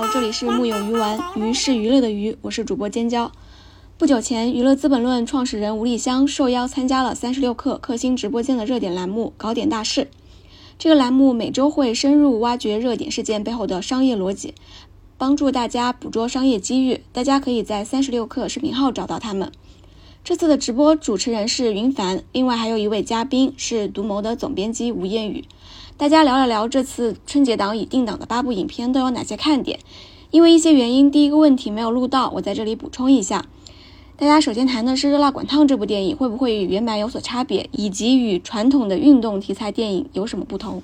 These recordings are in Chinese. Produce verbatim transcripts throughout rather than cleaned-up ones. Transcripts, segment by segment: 好，这里是木有鱼丸，鱼是娱乐的鱼，我是主播尖椒。不久前，娱乐资本论创始人吴丽香受邀参加了三十六氪克星直播间的热点栏目搞点大事。这个栏目每周会深入挖掘热点事件背后的商业逻辑，帮助大家捕捉商业机遇。大家可以在三十六氪视频号找到他们。这次的直播主持人是云凡，另外还有一位嘉宾是读谋的总编辑吴彦宇。大家聊了聊这次春节档已定档的八部影片都有哪些看点。因为一些原因，第一个问题没有录到，我在这里补充一下。大家首先谈的是热辣滚烫这部电影会不会与原版有所差别，以及与传统的运动题材电影有什么不同。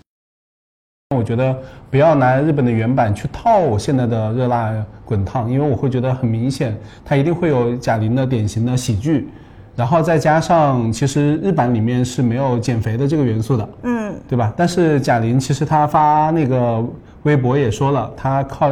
我觉得不要拿日本的原版去套现在的热辣滚烫，因为我会觉得很明显它一定会有贾玲的典型的喜剧，然后再加上其实日版里面是没有减肥的这个元素的，嗯，对吧？但是贾玲其实她发那个微博也说了，她靠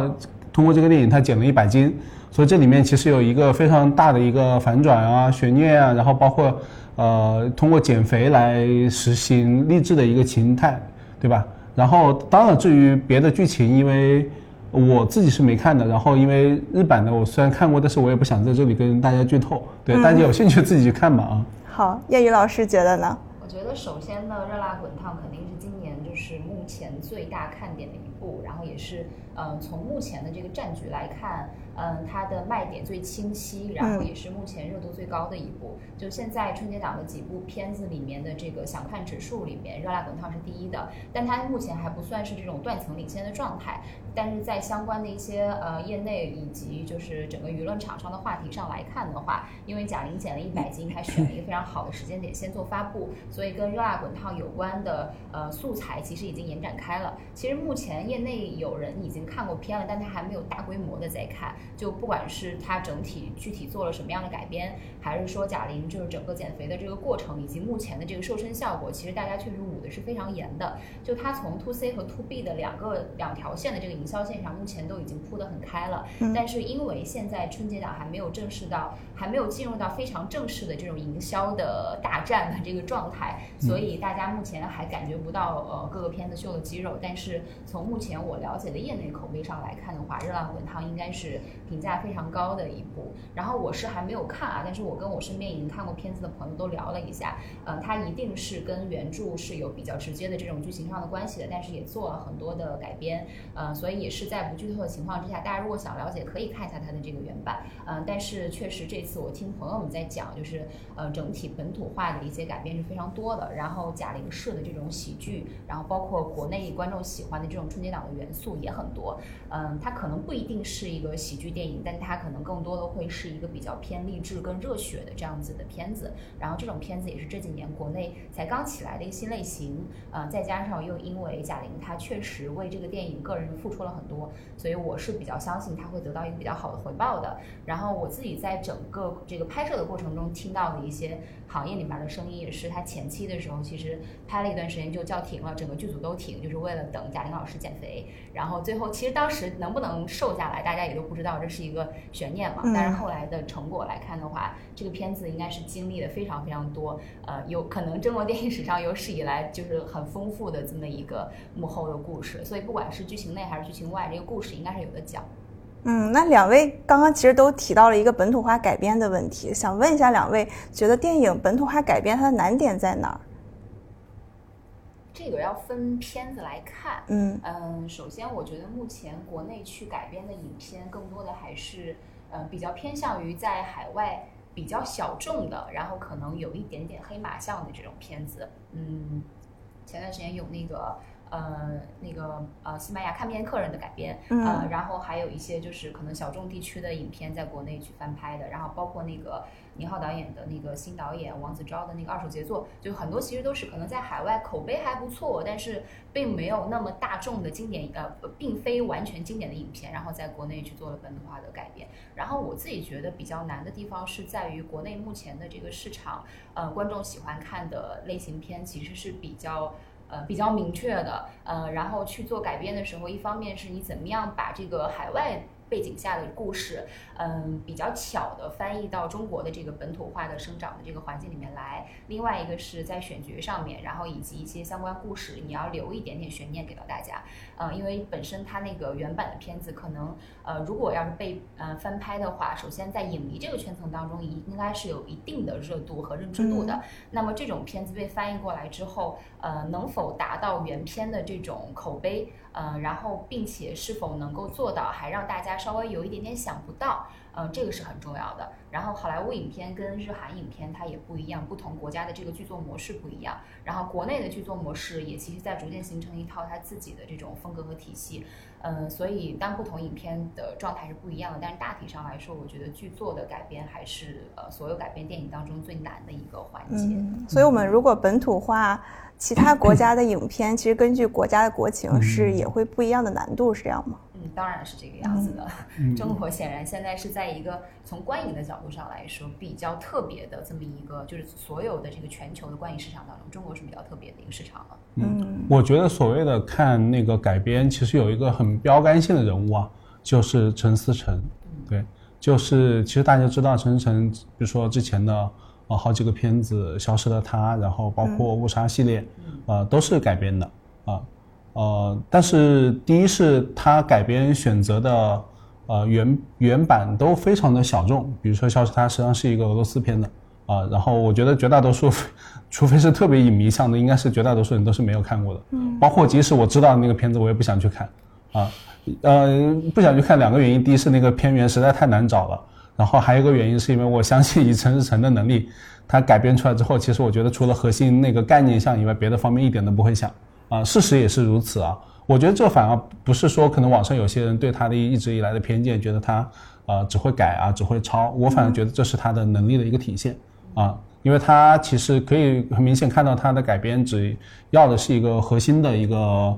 通过这个电影她减了一百斤，所以这里面其实有一个非常大的一个反转啊、悬念啊，然后包括呃通过减肥来实行励志的一个形态，对吧？然后当然至于别的剧情，因为我自己是没看的，然后因为日版的我虽然看过，但是我也不想在这里跟大家剧透，对、嗯、大家有兴趣自己去看吧啊。好，燕宇老师觉得呢？我觉得首先呢，热辣滚烫肯定是今年就是目前最大看点的一部，然后也是呃从目前的这个战局来看，嗯、呃，它的卖点最清晰，然后也是目前热度最高的一部。嗯、就现在春节档的几部片子里面的这个想看指数里面，热辣滚烫是第一的，但它目前还不算是这种断层领先的状态。但是在相关的一些呃业内以及就是整个舆论场上的话题上来看的话，因为贾玲减了一百斤，还选了一个非常好的时间点先做发布，所以跟热辣滚烫有关的呃素材其实已经延展开了。其实目前业内有人已经看过片了，但他还没有大规模的在看。就不管是它整体具体做了什么样的改编，还是说贾玲就是整个减肥的这个过程以及目前的这个瘦身效果，其实大家确实捂的是非常严的。就它从 to C 和 to B 的两个两条线的这个营销线上，目前都已经铺得很开了。但是因为现在春节档还没有正式到，还没有进入到非常正式的这种营销的大战的这个状态，所以大家目前还感觉不到呃各个片子秀的肌肉。但是从目前我了解的业内口碑上来看的话，热辣滚烫应该是评价非常高的一部。然后我是还没有看啊，但是我跟我身边已经看过片子的朋友都聊了一下，呃，它一定是跟原著是有比较直接的这种剧情上的关系的，但是也做了很多的改编，呃，所以也是在不剧透的情况之下，大家如果想了解，可以看一下它的这个原版，嗯、呃，但是确实这次我听朋友们在讲，就是呃整体本土化的一些改编是非常多的，然后贾玲式的这种喜剧，然后包括国内观众喜欢的这种春节档的元素也很多，嗯、呃，它可能不一定是一个喜剧电影，但它可能更多的会是一个比较偏励志跟热血的这样子的片子。然后这种片子也是这几年国内才刚起来的一个新类型，呃，再加上又因为贾玲她确实为这个电影个人付出了很多，所以我是比较相信她会得到一个比较好的回报的。然后我自己在整个这个拍摄的过程中听到的一些行业里面的声音也是，她前期的时候其实拍了一段时间就叫停了，整个剧组都停，就是为了等贾玲老师减肥。然后最后其实当时能不能瘦下来大家也都不知道，这是一个悬念嘛。但是后来的成果来看的话，这个片子应该是经历了非常非常多，呃，有可能中国电影史上有史以来就是很丰富的这么一个幕后的故事，所以不管是剧情内还是剧情外，这个故事应该是有的讲。嗯，那两位刚刚其实都提到了一个本土化改编的问题，想问一下两位，觉得电影本土化改编它的难点在哪儿？这个要分片子来看，嗯嗯，首先我觉得目前国内去改编的影片，更多的还是呃比较偏向于在海外比较小众的，然后可能有一点点黑马项的这种片子。嗯，前段时间有那个呃那个呃西班牙看片客人的改编，嗯、呃，然后还有一些就是可能小众地区的影片在国内去翻拍的，然后包括那个宁浩导演的那个新导演王子钊的那个二手杰作，就很多其实都是可能在海外口碑还不错，但是并没有那么大众的经典，呃，并非完全经典的影片，然后在国内去做了本土化的改编。然后我自己觉得比较难的地方是在于国内目前的这个市场，呃，观众喜欢看的类型片其实是比较呃比较明确的，呃，然后去做改编的时候，一方面是你怎么样把这个海外背景下的故事，嗯，比较巧的翻译到中国的这个本土化的生长的这个环境里面来。另外一个是在选角上面，然后以及一些相关故事，你要留一点点悬念给到大家，呃，因为本身它那个原版的片子可能，呃，如果要是被呃翻拍的话，首先在影迷这个圈层当中，应该是有一定的热度和认知度的。嗯、那么这种片子被翻译过来之后，呃，能否达到原片的这种口碑？呃，然后并且是否能够做到，还让大家稍微有一点点想不到，呃，这个是很重要的。然后好莱坞影片跟日韩影片它也不一样，不同国家的这个剧作模式不一样。然后国内的剧作模式也其实在逐渐形成一套它自己的这种风格和体系。嗯，所以当不同影片的状态是不一样的，但是大体上来说，我觉得剧作的改编还是呃所有改编电影当中最难的一个环节。嗯，所以我们如果本土化其他国家的影片，其实根据国家的国情是也会不一样的难度，是这样吗？嗯，当然是这个样子的。嗯、中国显然现在是在一个从观影的角度上来说比较特别的这么一个，就是所有的这个全球的观影市场当中，中国是比较特别的一个市场了。嗯，我觉得所谓的看那个改编，其实有一个很标杆性的人物啊，就是陈思诚。对，就是其实大家知道陈思诚，比如说之前的。呃，好几个片子，消失了他，然后包括误杀系列，嗯、呃，都是改编的啊，呃，但是第一是他改编选择的呃原原版都非常的小众，比如说消失他实际上是一个俄罗斯片的啊、呃，然后我觉得绝大多数，除非是特别影迷向的，应该是绝大多数人都是没有看过的，嗯，包括即使我知道的那个片子，我也不想去看啊，呃，不想去看两个原因，第一是那个片源实在太难找了。然后还有一个原因是因为我相信以陈思诚的能力，他改编出来之后，其实我觉得除了核心那个概念上以外，别的方面一点都不会想啊、呃。事实也是如此啊。我觉得这反而不是说可能网上有些人对他的一直以来的偏见，觉得他呃只会改啊，只会抄。我反而觉得这是他的能力的一个体现啊、呃，因为他其实可以很明显看到他的改编只要的是一个核心的一个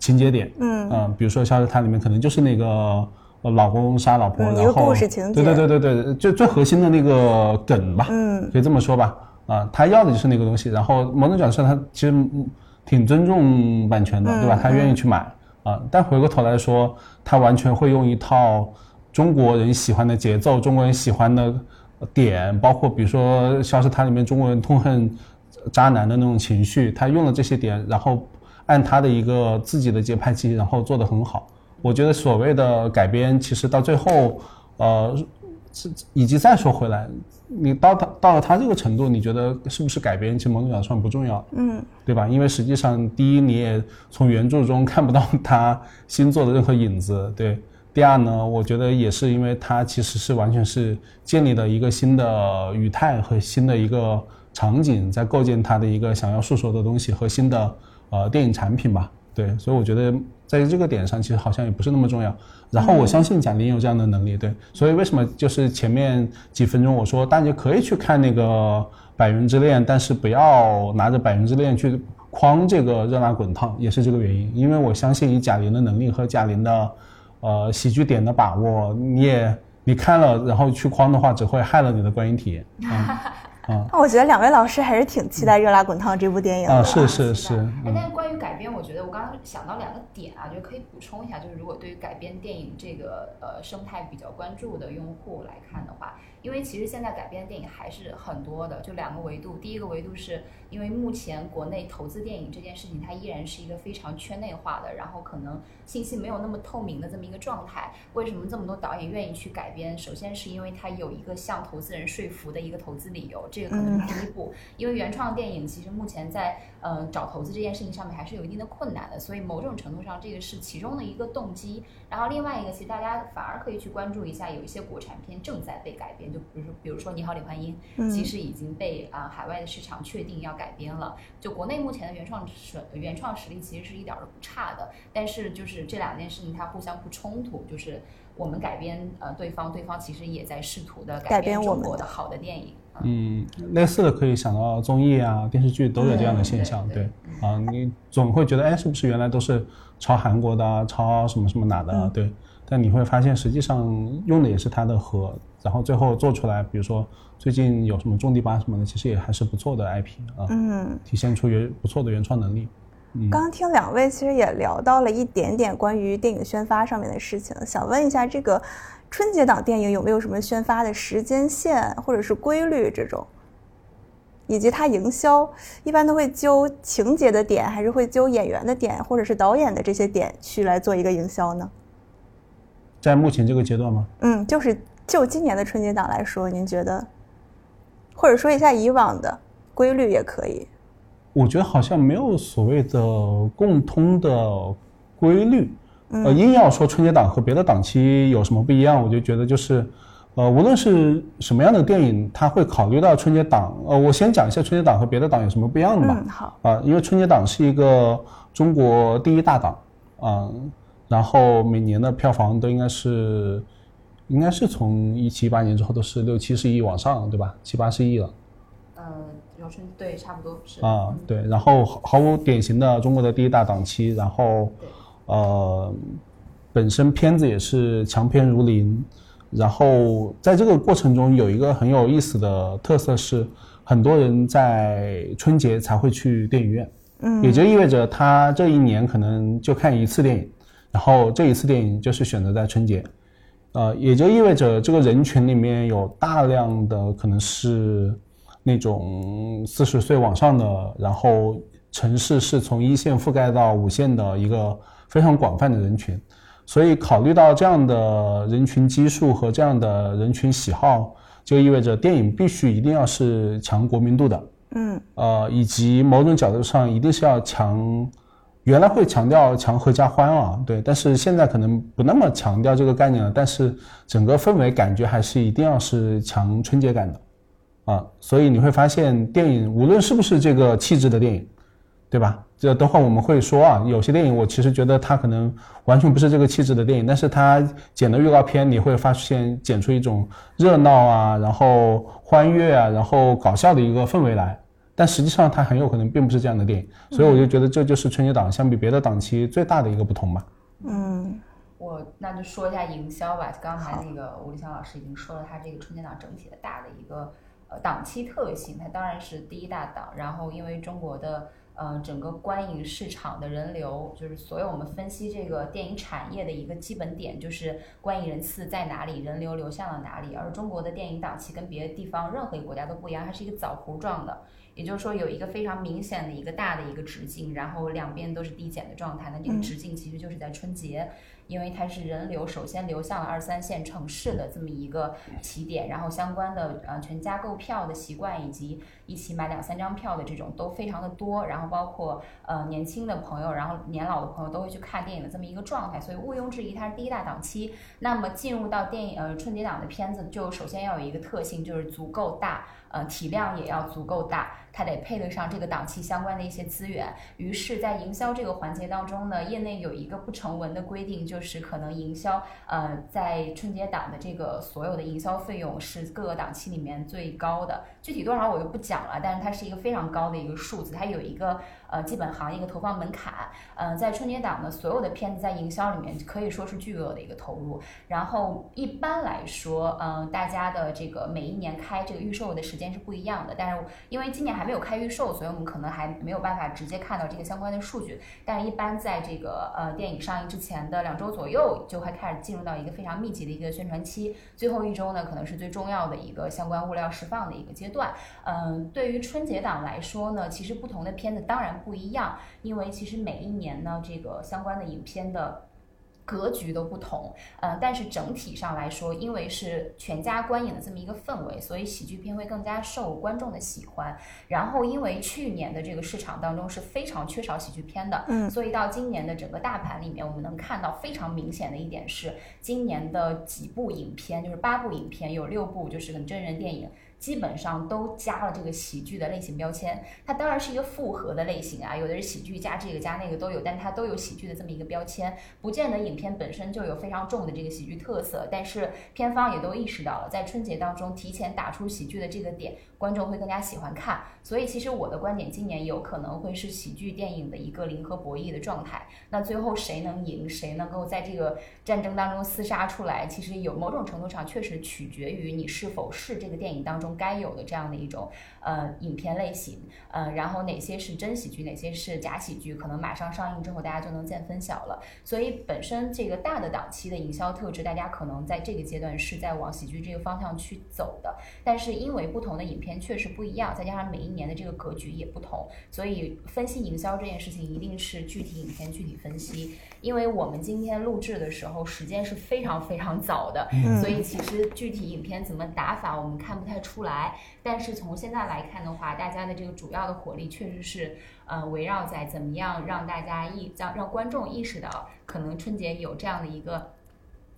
情节点，嗯、呃、比如说《消失他》里面可能就是那个。老公杀老婆，嗯、然后对对对对对，就最核心的那个梗吧，嗯，可以这么说吧，啊，他要的就是那个东西。然后某种角度上，他其实挺尊重版权的，嗯、对吧？他愿意去买啊，但回过头来说，他完全会用一套中国人喜欢的节奏、中国人喜欢的点，包括比如说《消失他》里面中国人痛恨渣男的那种情绪，他用了这些点，然后按他的一个自己的节拍器，然后做得很好。我觉得所谓的改编，其实到最后，呃，以及再说回来，你到他到了他这个程度，你觉得是不是改编？其实某种角度上不重要，嗯，对吧？因为实际上，第一，你也从原著中看不到他新做的任何影子，对。第二呢，我觉得也是因为他其实是完全是建立了一个新的语态和新的一个场景，在构建他的一个想要诉说的东西和新的呃电影产品吧。对，所以我觉得在这个点上其实好像也不是那么重要。然后我相信贾玲有这样的能力，对，所以为什么就是前面几分钟我说大家可以去看那个《百元之恋》，但是不要拿着《百元之恋》去框这个热辣滚烫，也是这个原因。因为我相信以贾玲的能力和贾玲的呃喜剧点的把握，你也你看了然后去框的话，只会害了你的观影体验。嗯啊、嗯，我觉得两位老师还是挺期待《热辣滚烫》这部电影的啊，是是是。哎，但是关于改编，我觉得我刚刚想到两个点啊，就可以补充一下，就是如果对于改编电影这个呃生态比较关注的用户来看的话，因为其实现在改编电影还是很多的，就两个维度。第一个维度是因为目前国内投资电影这件事情，它依然是一个非常圈内化的，然后可能信息没有那么透明的这么一个状态。为什么这么多导演愿意去改编？首先是因为它有一个向投资人说服的一个投资理由。这个可能是第一步，因为原创电影其实目前在呃找投资这件事情上面还是有一定的困难的，所以某种程度上这个是其中的一个动机。然后另外一个，其实大家反而可以去关注一下，有一些国产片正在被改编，就比如说比如说《你好，李焕英》，其实已经被啊、呃、海外的市场确定要改编了。就国内目前的原创实原创实力其实是一点都不差的，但是就是这两件事情它互相不冲突，就是我们改编呃对方，对方其实也在试图的改编中国的好的电影。嗯，类似的可以想到综艺啊、电视剧都有这样的现象， 对, 对, 对, 对啊，你总会觉得哎，是不是原来都是抄韩国的啊、抄什么什么哪的啊？嗯、对，但你会发现实际上用的也是它的核，然后最后做出来，比如说最近有什么种地吧什么的，其实也还是不错的 I P 啊，嗯，体现出原不错的原创能力。嗯、刚听两位其实也聊到了一点点关于电影宣发上面的事情，想问一下这个春节档电影有没有什么宣发的时间线或者是规律这种，以及它营销一般都会揪情节的点还是会揪演员的点或者是导演的这些点去来做一个营销呢？在目前这个阶段吗？嗯，就是就今年的春节档来说您觉得，或者说一下以往的规律也可以。我觉得好像没有所谓的共通的规律、嗯、呃，硬要说春节档和别的档期有什么不一样，我就觉得就是呃，无论是什么样的电影，它会考虑到春节档。呃，我先讲一下春节档和别的档有什么不一样的嘛。嗯，好。啊、呃，因为春节档是一个中国第一大档，嗯、呃，然后每年的票房都应该是，应该是从一七一八年之后都是六七十亿往上，对吧？七八十亿了。呃，有春对，差不多是。啊、嗯，对，然后毫无典型的中国的第一大档期，然后，呃，本身片子也是强片如林。然后在这个过程中有一个很有意思的特色是，很多人在春节才会去电影院，嗯，也就意味着他这一年可能就看一次电影，然后这一次电影就是选择在春节，呃，也就意味着这个人群里面有大量的可能是那种四十岁往上的，然后城市是从一线覆盖到五线的一个非常广泛的人群。所以考虑到这样的人群基数和这样的人群喜好，就意味着电影必须一定要是强国民度的，嗯，呃，以及某种角度上一定是要强，原来会强调强合家欢啊，对，但是现在可能不那么强调这个概念了，但是整个氛围感觉还是一定要是强春节感的，啊、呃，所以你会发现电影无论是不是这个气质的电影，对吧？这等会我们会说啊，有些电影我其实觉得它可能完全不是这个气质的电影，但是它剪的预告片你会发现剪出一种热闹啊，然后欢悦啊，然后搞笑的一个氛围来，但实际上它很有可能并不是这样的电影，所以我就觉得这就是春节档相比别的档期最大的一个不同吧。嗯，我那就说一下营销吧。刚才那个吴立强老师已经说了，他这个春节档整体的大的一个呃档期特性，它当然是第一大档，然后因为中国的呃，整个观影市场的人流，就是所有我们分析这个电影产业的一个基本点，就是观影人次在哪里，人流流向了哪里。而中国的电影档期跟别的地方任何一个国家都不一样，它是一个枣核状的，也就是说有一个非常明显的一个大的一个直径，然后两边都是递减的状态。那这个直径其实就是在春节，因为它是人流首先流向了二三线城市的这么一个起点，然后相关的呃全家购票的习惯以及一起买两三张票的这种都非常的多，然后包括呃年轻的朋友，然后年老的朋友都会去看电影的这么一个状态，所以毋庸置疑它是第一大档期。那么进入到电影呃春节档的片子，就首先要有一个特性，就是足够大，呃体量也要足够大，它得配得上这个档期相关的一些资源。于是在营销这个环节当中呢，业内有一个不成文的规定，就是可能营销呃在春节档的这个所有的营销费用是各个档期里面最高的，具体多少我就不讲了，但是它是一个非常高的一个数字，它有一个呃基本行业一个投放门槛。呃在春节档呢，所有的片子在营销里面可以说是巨额的一个投入，然后一般来说呃大家的这个每一年开这个预售的时间是不一样的，但是因为今年还没有开预售，所以我们可能还没有办法直接看到这个相关的数据，但是一般在这个呃电影上映之前的两周左右就会开始进入到一个非常密集的一个宣传期，最后一周呢可能是最重要的一个相关物料释放的一个阶段。嗯、呃，对于春节档来说呢，其实不同的片子当然不一样，因为其实每一年呢这个相关的影片的格局都不同，呃，但是整体上来说，因为是全家观影的这么一个氛围，所以喜剧片会更加受观众的喜欢。然后，因为去年的这个市场当中是非常缺少喜剧片的，嗯，所以到今年的整个大盘里面，我们能看到非常明显的一点是，今年的几部影片，就是八部影片，有六部就是很真人电影。基本上都加了这个喜剧的类型标签，它当然是一个复合的类型啊，有的是喜剧加这个加那个都有，但它都有喜剧的这么一个标签，不见得影片本身就有非常重的这个喜剧特色，但是片方也都意识到了，在春节当中提前打出喜剧的这个点，观众会更加喜欢看。所以其实我的观点，今年有可能会是喜剧电影的一个零和博弈的状态，那最后谁能赢，谁能够在这个战争当中厮杀出来，其实有某种程度上确实取决于你是否是这个电影当中程该有的这样的一种呃影片类型，呃，然后哪些是真喜剧，哪些是假喜剧，可能马上上映之后大家就能见分晓了。所以本身这个大的档期的营销特质，大家可能在这个阶段是在往喜剧这个方向去走的，但是因为不同的影片确实不一样，再加上每一年的这个格局也不同，所以分析营销这件事情一定是具体影片具体分析。因为我们今天录制的时候时间是非常非常早的，所以其实具体影片怎么打法我们看不太出来，但是从现在来看的话，大家的这个主要的火力确实是呃围绕在怎么样让大家意让让观众意识到可能春节有这样的一个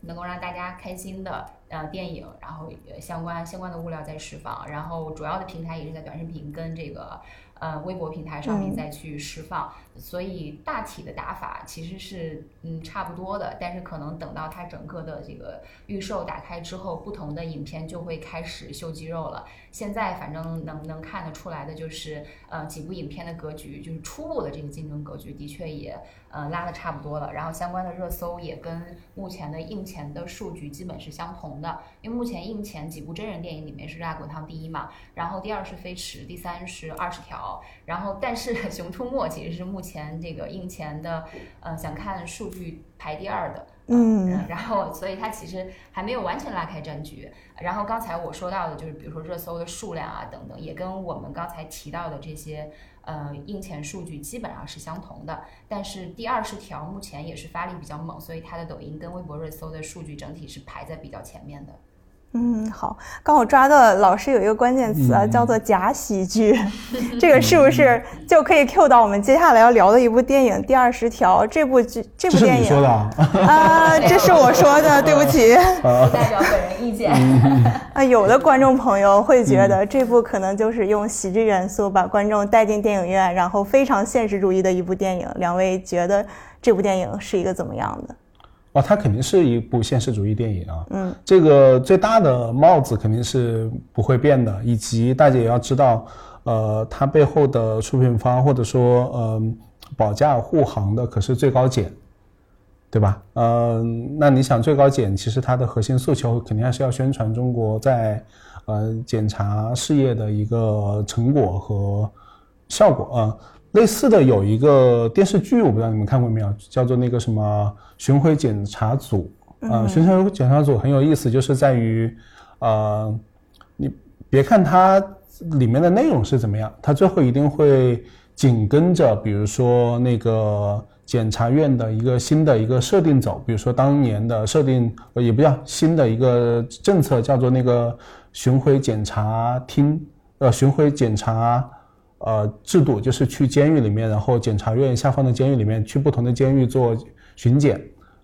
能够让大家开心的呃电影，然后相关相关的物料在释放，然后主要的平台也是在短视频跟这个呃微博平台上面再去释放，嗯，所以大体的打法其实是嗯差不多的，但是可能等到它整个的这个预售打开之后，不同的影片就会开始秀肌肉了。现在反正能能看得出来的就是呃几部影片的格局，就是初步的这个竞争格局的确也呃拉得差不多了，然后相关的热搜也跟目前的映前的数据基本是相同的，因为目前映前几部真人电影里面是《热辣滚烫》第一嘛，然后第二是《飞驰》，第三是《二十条》。然后但是《熊出没》其实是目前这个映前的呃想看数据排第二的，嗯，然后所以它其实还没有完全拉开战局。然后刚才我说到的就是比如说热搜的数量啊等等，也跟我们刚才提到的这些呃映前数据基本上是相同的，但是第二十条目前也是发力比较猛，所以它的抖音跟微博热搜的数据整体是排在比较前面的。嗯，好，刚我抓到老师有一个关键词啊，嗯，叫做假喜剧，嗯，这个是不是就可以 cue 到我们接下来要聊的一部电影《第二十条》？这部剧，这部电影，这是你说的啊？啊，这是我说的，对不起，不代表本人意见。啊，有的观众朋友会觉得这部可能就是用喜剧元素把观众带进电影院，然后非常现实主义的一部电影。两位觉得这部电影是一个怎么样的？哦，它肯定是一部现实主义电影啊，嗯，这个最大的帽子肯定是不会变的，以及大家也要知道，呃，它背后的出品方或者说呃保驾护航的可是最高检，对吧？呃，那你想最高检其实它的核心诉求肯定还是要宣传中国在呃检察事业的一个成果和效果啊。呃类似的有一个电视剧，我不知道你们看过没有，叫做那个什么巡回检察组。呃巡回检察组很有意思，就是在于呃你别看它里面的内容是怎么样，它最后一定会紧跟着比如说那个检察院的一个新的一个设定走，比如说当年的设定也不叫新的一个政策，叫做那个巡回检察厅呃巡回检察呃，制度，就是去监狱里面，然后检察院下方的监狱里面去不同的监狱做巡检，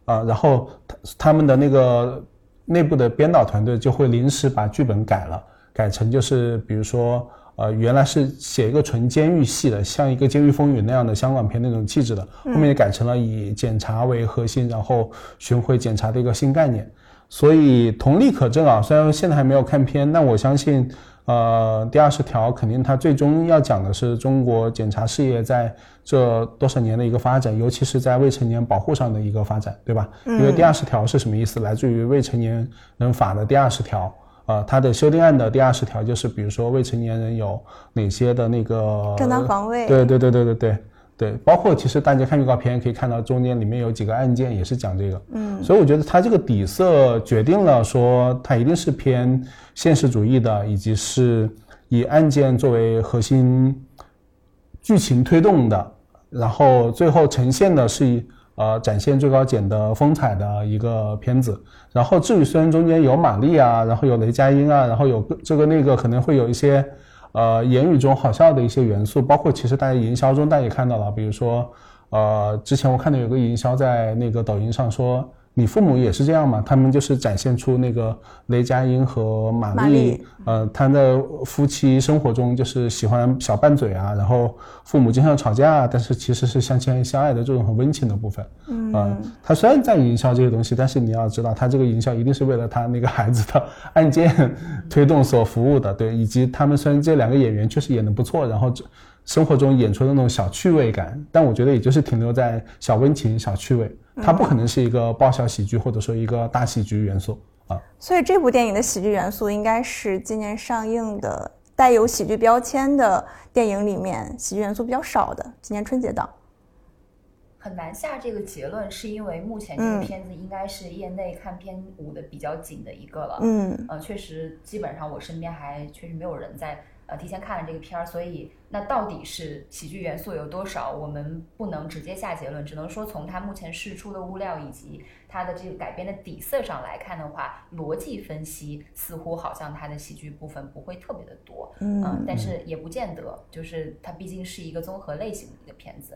啊、呃，然后他们的那个内部的编导团队就会临时把剧本改了，改成就是比如说，呃，原来是写一个纯监狱系的，像一个《监狱风云》那样的香港片那种气质的，后面也改成了以检察为核心，然后巡回检察的一个新概念。所以同理可证啊，虽然现在还没有看片，但我相信。呃，第二十条肯定它最终要讲的是中国检察事业在这多少年的一个发展，尤其是在未成年保护上的一个发展，对吧？因为第二十条是什么意思？来自于未成年人法的第二十条，呃，它的修订案的第二十条就是，比如说未成年人有哪些的那个正当防卫，对对对对对对对，包括其实大家看预告片可以看到中间里面有几个案件也是讲这个，嗯，所以我觉得它这个底色决定了说它一定是偏现实主义的，以及是以案件作为核心剧情推动的，然后最后呈现的是呃展现最高检的风采的一个片子。然后至于虽然中间有马丽啊，然后有雷佳音啊，然后有这个那个可能会有一些呃言语中好笑的一些元素，包括其实大家营销中大家也看到了，比如说呃之前我看到有个营销在那个抖音上说你父母也是这样嘛，他们就是展现出那个雷佳音和马丽，马丽呃他的夫妻生活中就是喜欢小拌嘴啊，然后父母经常吵架啊，但是其实是相亲相爱的这种很温情的部分。嗯，呃、他虽然在营销这些东西，但是你要知道他这个营销一定是为了他那个孩子的案件推动所服务的，对，以及他们虽然这两个演员确实演得不错，然后生活中演出的那种小趣味感，但我觉得也就是停留在小温情小趣味，它不可能是一个爆笑喜剧或者说一个大喜剧元素，啊。所以这部电影的喜剧元素应该是今年上映的带有喜剧标签的电影里面喜剧元素比较少的，今年春节档。很难下这个结论，是因为目前这个片子应该是业内看片捂的比较紧的一个了。嗯，呃，确实，基本上我身边还确实没有人在呃提前看了这个片儿，所以那到底是喜剧元素有多少，我们不能直接下结论，只能说从它目前释出的物料以及它的这个改编的底色上来看的话，逻辑分析似乎好像它的喜剧部分不会特别的多，嗯、呃，但是也不见得，就是它毕竟是一个综合类型的一个片子。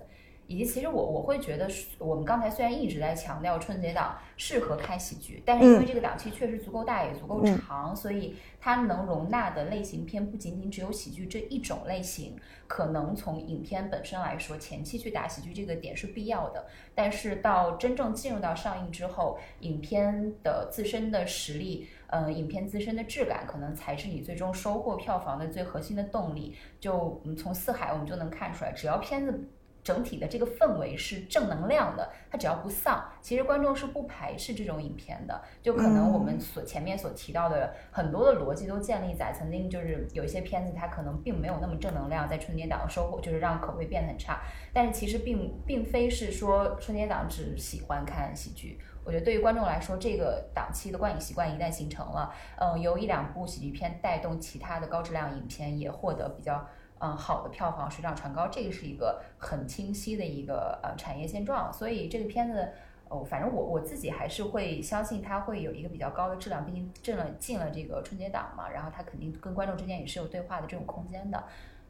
以及其实我我会觉得，我们刚才虽然一直在强调春节档适合看喜剧，但是因为这个档期确实足够大也足够长，嗯、所以它能容纳的类型片不仅仅只有喜剧这一种类型。可能从影片本身来说，前期去打喜剧这个点是必要的，但是到真正进入到上映之后，影片的自身的实力，呃，影片自身的质感，可能才是你最终收获票房的最核心的动力。就嗯，从《四海》我们就能看出来，只要片子整体的这个氛围是正能量的，它只要不丧，其实观众是不排斥这种影片的。就可能我们所前面所提到的很多的逻辑都建立在曾经就是有一些片子它可能并没有那么正能量，在春节档收获就是让口碑变得很差，但是其实并并非是说春节档只喜欢看喜剧。我觉得对于观众来说，这个档期的观影习惯一旦形成了，嗯，由一两部喜剧片带动其他的高质量影片也获得比较嗯，好的票房水涨船高，这个是一个很清晰的一个呃产业现状。所以这个片子，哦，反正我我自己还是会相信它会有一个比较高的质量，毕竟进了进了这个春节档嘛，然后它肯定跟观众之间也是有对话的这种空间的。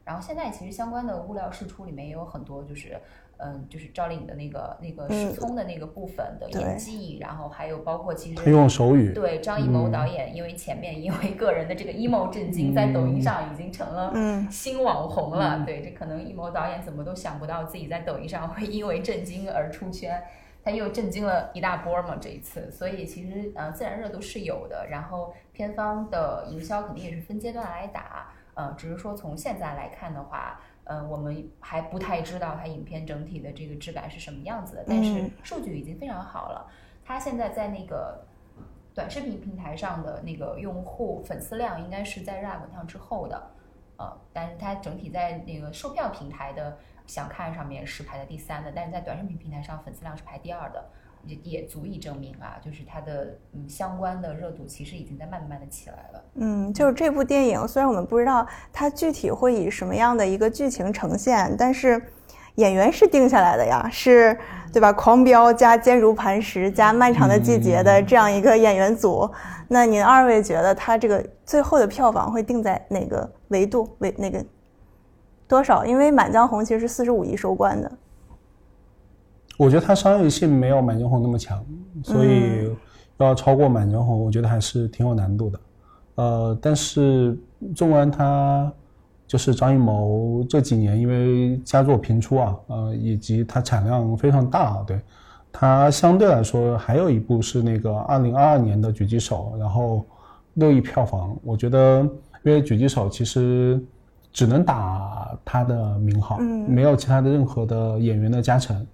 然后现在其实相关的物料释出里面也有很多，就是嗯，就是赵丽颖的那个那个失聪的那个部分的演技，嗯、然后还有包括其实用手语，对张艺谋导演，嗯、因为前面因为个人的这个 emo 震惊，在抖音上已经成了新网红了。嗯、对，这可能艺谋导演怎么都想不到自己在抖音上会因为震惊而出圈，他又震惊了一大波嘛这一次。所以其实呃自然热度是有的，然后片方的营销肯定也是分阶段来打，呃，只是说从现在来看的话。嗯，我们还不太知道它影片整体的这个质感是什么样子的，但是数据已经非常好了。它现在在那个短视频平台上的那个用户粉丝量应该是在《热爱滚烫》之后的，呃，但是它整体在那个售票平台的想看上面是排在第三的，但是在短视频平台上粉丝量是排第二的，也也足以证明啊，就是它的嗯相关的热度其实已经在慢慢的起来了。嗯，就是这部电影虽然我们不知道它具体会以什么样的一个剧情呈现，但是演员是定下来的呀，是对吧？狂飙加坚如磐石加漫长的季节的这样一个演员组，嗯、那您二位觉得它这个最后的票房会定在哪个维度，维那个多少？因为《满江红》其实是四十五亿收官的。我觉得它商业性没有《满江红》那么强，所以要超过《满江红》我觉得还是挺有难度的。呃，但是纵观它就是张艺谋这几年因为佳作频出啊，呃，以及它产量非常大啊，对，它相对来说还有一部是那个二零二二年的《狙击手》，然后六亿票房。我觉得因为《狙击手》其实只能打它的名号，嗯、没有其他的任何的演员的加成。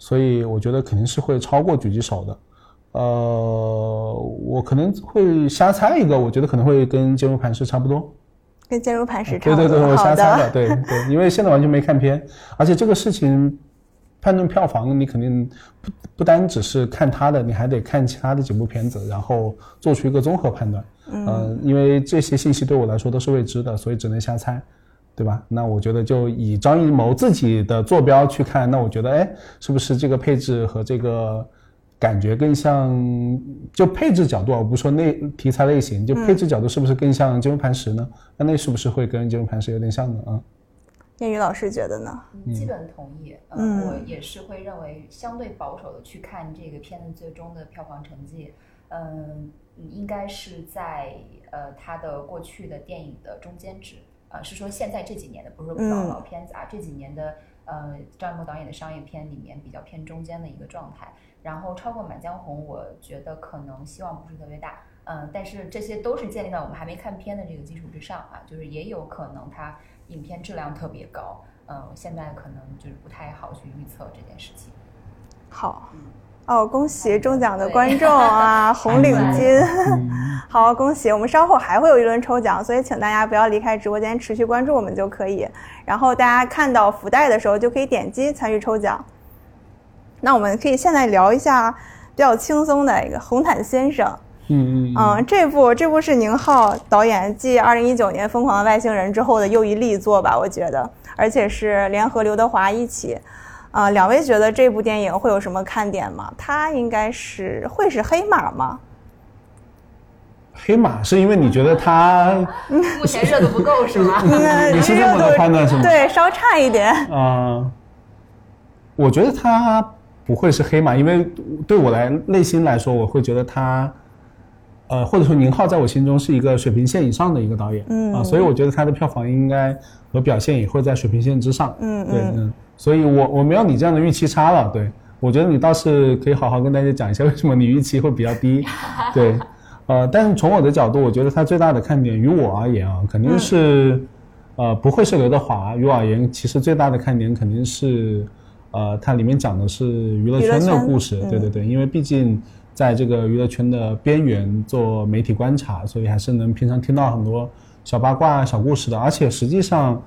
所以我觉得肯定是会超过狙击手的。呃，我可能会瞎猜一个，我觉得可能会跟坚如磐石差不多，跟坚如磐石差不多。对对对，我瞎猜的，对对，因为现在完全没看片，而且这个事情判断票房，你肯定不不单只是看他的，你还得看其他的几部片子，然后做出一个综合判断。嗯、呃，因为这些信息对我来说都是未知的，所以只能瞎猜。对吧？那我觉得就以张艺谋自己的坐标去看，那我觉得，哎，是不是这个配置和这个感觉更像？就配置角度，我不说那题材类型，就配置角度是不是更像《坚如磐石》呢？那、嗯、那是不是会跟《坚如磐石》有点像呢？啊，燕语老师觉得呢？嗯、基本同意。嗯、呃，我也是会认为相对保守的去看这个片子最终的票房成绩。嗯、呃，应该是在呃它的过去的电影的中间值。呃，是说现在这几年的，不是老老片子啊，这几年的呃张艺谋导演的商业片里面比较偏中间的一个状态，然后超过《满江红》，我觉得可能希望不是特别大，嗯、呃，但是这些都是建立在我们还没看片的这个基础之上啊，就是也有可能它影片质量特别高，嗯、呃，现在可能就是不太好去预测这件事情。好，哦，恭喜中奖的观众啊，红领巾。好，恭喜！我们稍后还会有一轮抽奖，所以请大家不要离开直播间，持续关注我们就可以。然后大家看到福袋的时候就可以点击参与抽奖。那我们可以现在聊一下比较轻松的一个《红毯先生》。嗯嗯嗯，这部这部是宁浩导演继二零一九年《疯狂的外星人》之后的又一力作吧，我觉得，而且是联合刘德华一起。啊、呃，两位觉得这部电影会有什么看点吗？它应该是会是黑马吗？黑马是因为你觉得它目前热度不够是吗？你是这么的判断是吗？对，稍差一点。嗯、呃，我觉得它不会是黑马，因为对我来内心来说，我会觉得它，呃，或者说宁浩在我心中是一个水平线以上的一个导演，嗯啊、呃，所以我觉得它的票房应该和表现也会在水平线之上。嗯对嗯。嗯所以我我没有你这样的预期差了，对，我觉得你倒是可以好好跟大家讲一下为什么你预期会比较低，对，呃，但是从我的角度，我觉得它最大的看点于我而言啊，肯定是，嗯、呃，不会是刘德华，于我而言，其实最大的看点肯定是，呃，它里面讲的是娱乐圈的故事，对对对，嗯、因为毕竟在这个娱乐圈的边缘做媒体观察，所以还是能平常听到很多小八卦、小故事的，而且实际上。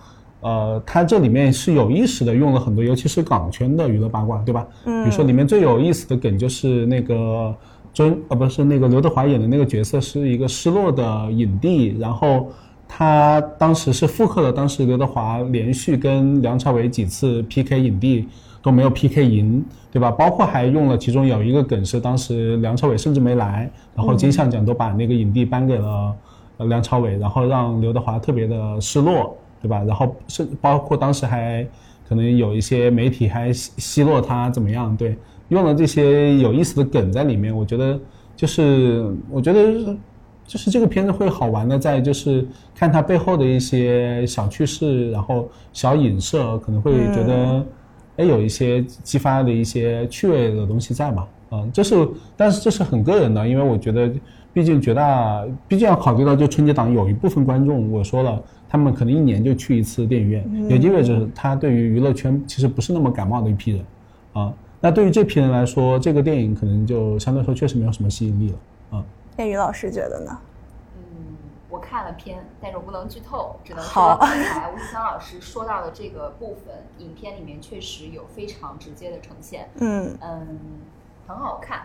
呃，它这里面是有意识的用了很多，尤其是港圈的娱乐八卦，对吧？嗯。比如说里面最有意思的梗就是那个周呃不是那个刘德华演的那个角色是一个失落的影帝，然后他当时是复刻了当时刘德华连续跟梁朝伟几次 P K 影帝都没有 P K 赢，对吧？包括还用了其中有一个梗是当时梁朝伟甚至没来，然后金像奖都把那个影帝颁给了梁朝伟，然后让刘德华特别的失落。对吧？然后是包括当时还可能有一些媒体还奚落他怎么样？对，用了这些有意思的梗在里面，我觉得就是我觉得就是这个片子会好玩的在就是看它背后的一些小趣事，然后小影射，可能会觉得哎有一些激发的一些趣味的东西在嘛。嗯，这是但是这是很个人的，因为我觉得毕竟绝大毕竟要考虑到就春节档有一部分观众，我说了。他们可能一年就去一次电影院，也意味着他对于娱乐圈其实不是那么感冒的一批人，啊，那对于这批人来说，这个电影可能就相对来说确实没有什么吸引力了，啊。那于老师觉得呢？嗯，我看了片，但是我不能剧透，只能说刚才吴志强老师说到的这个部分，影片里面确实有非常直接的呈现，嗯嗯，很好看，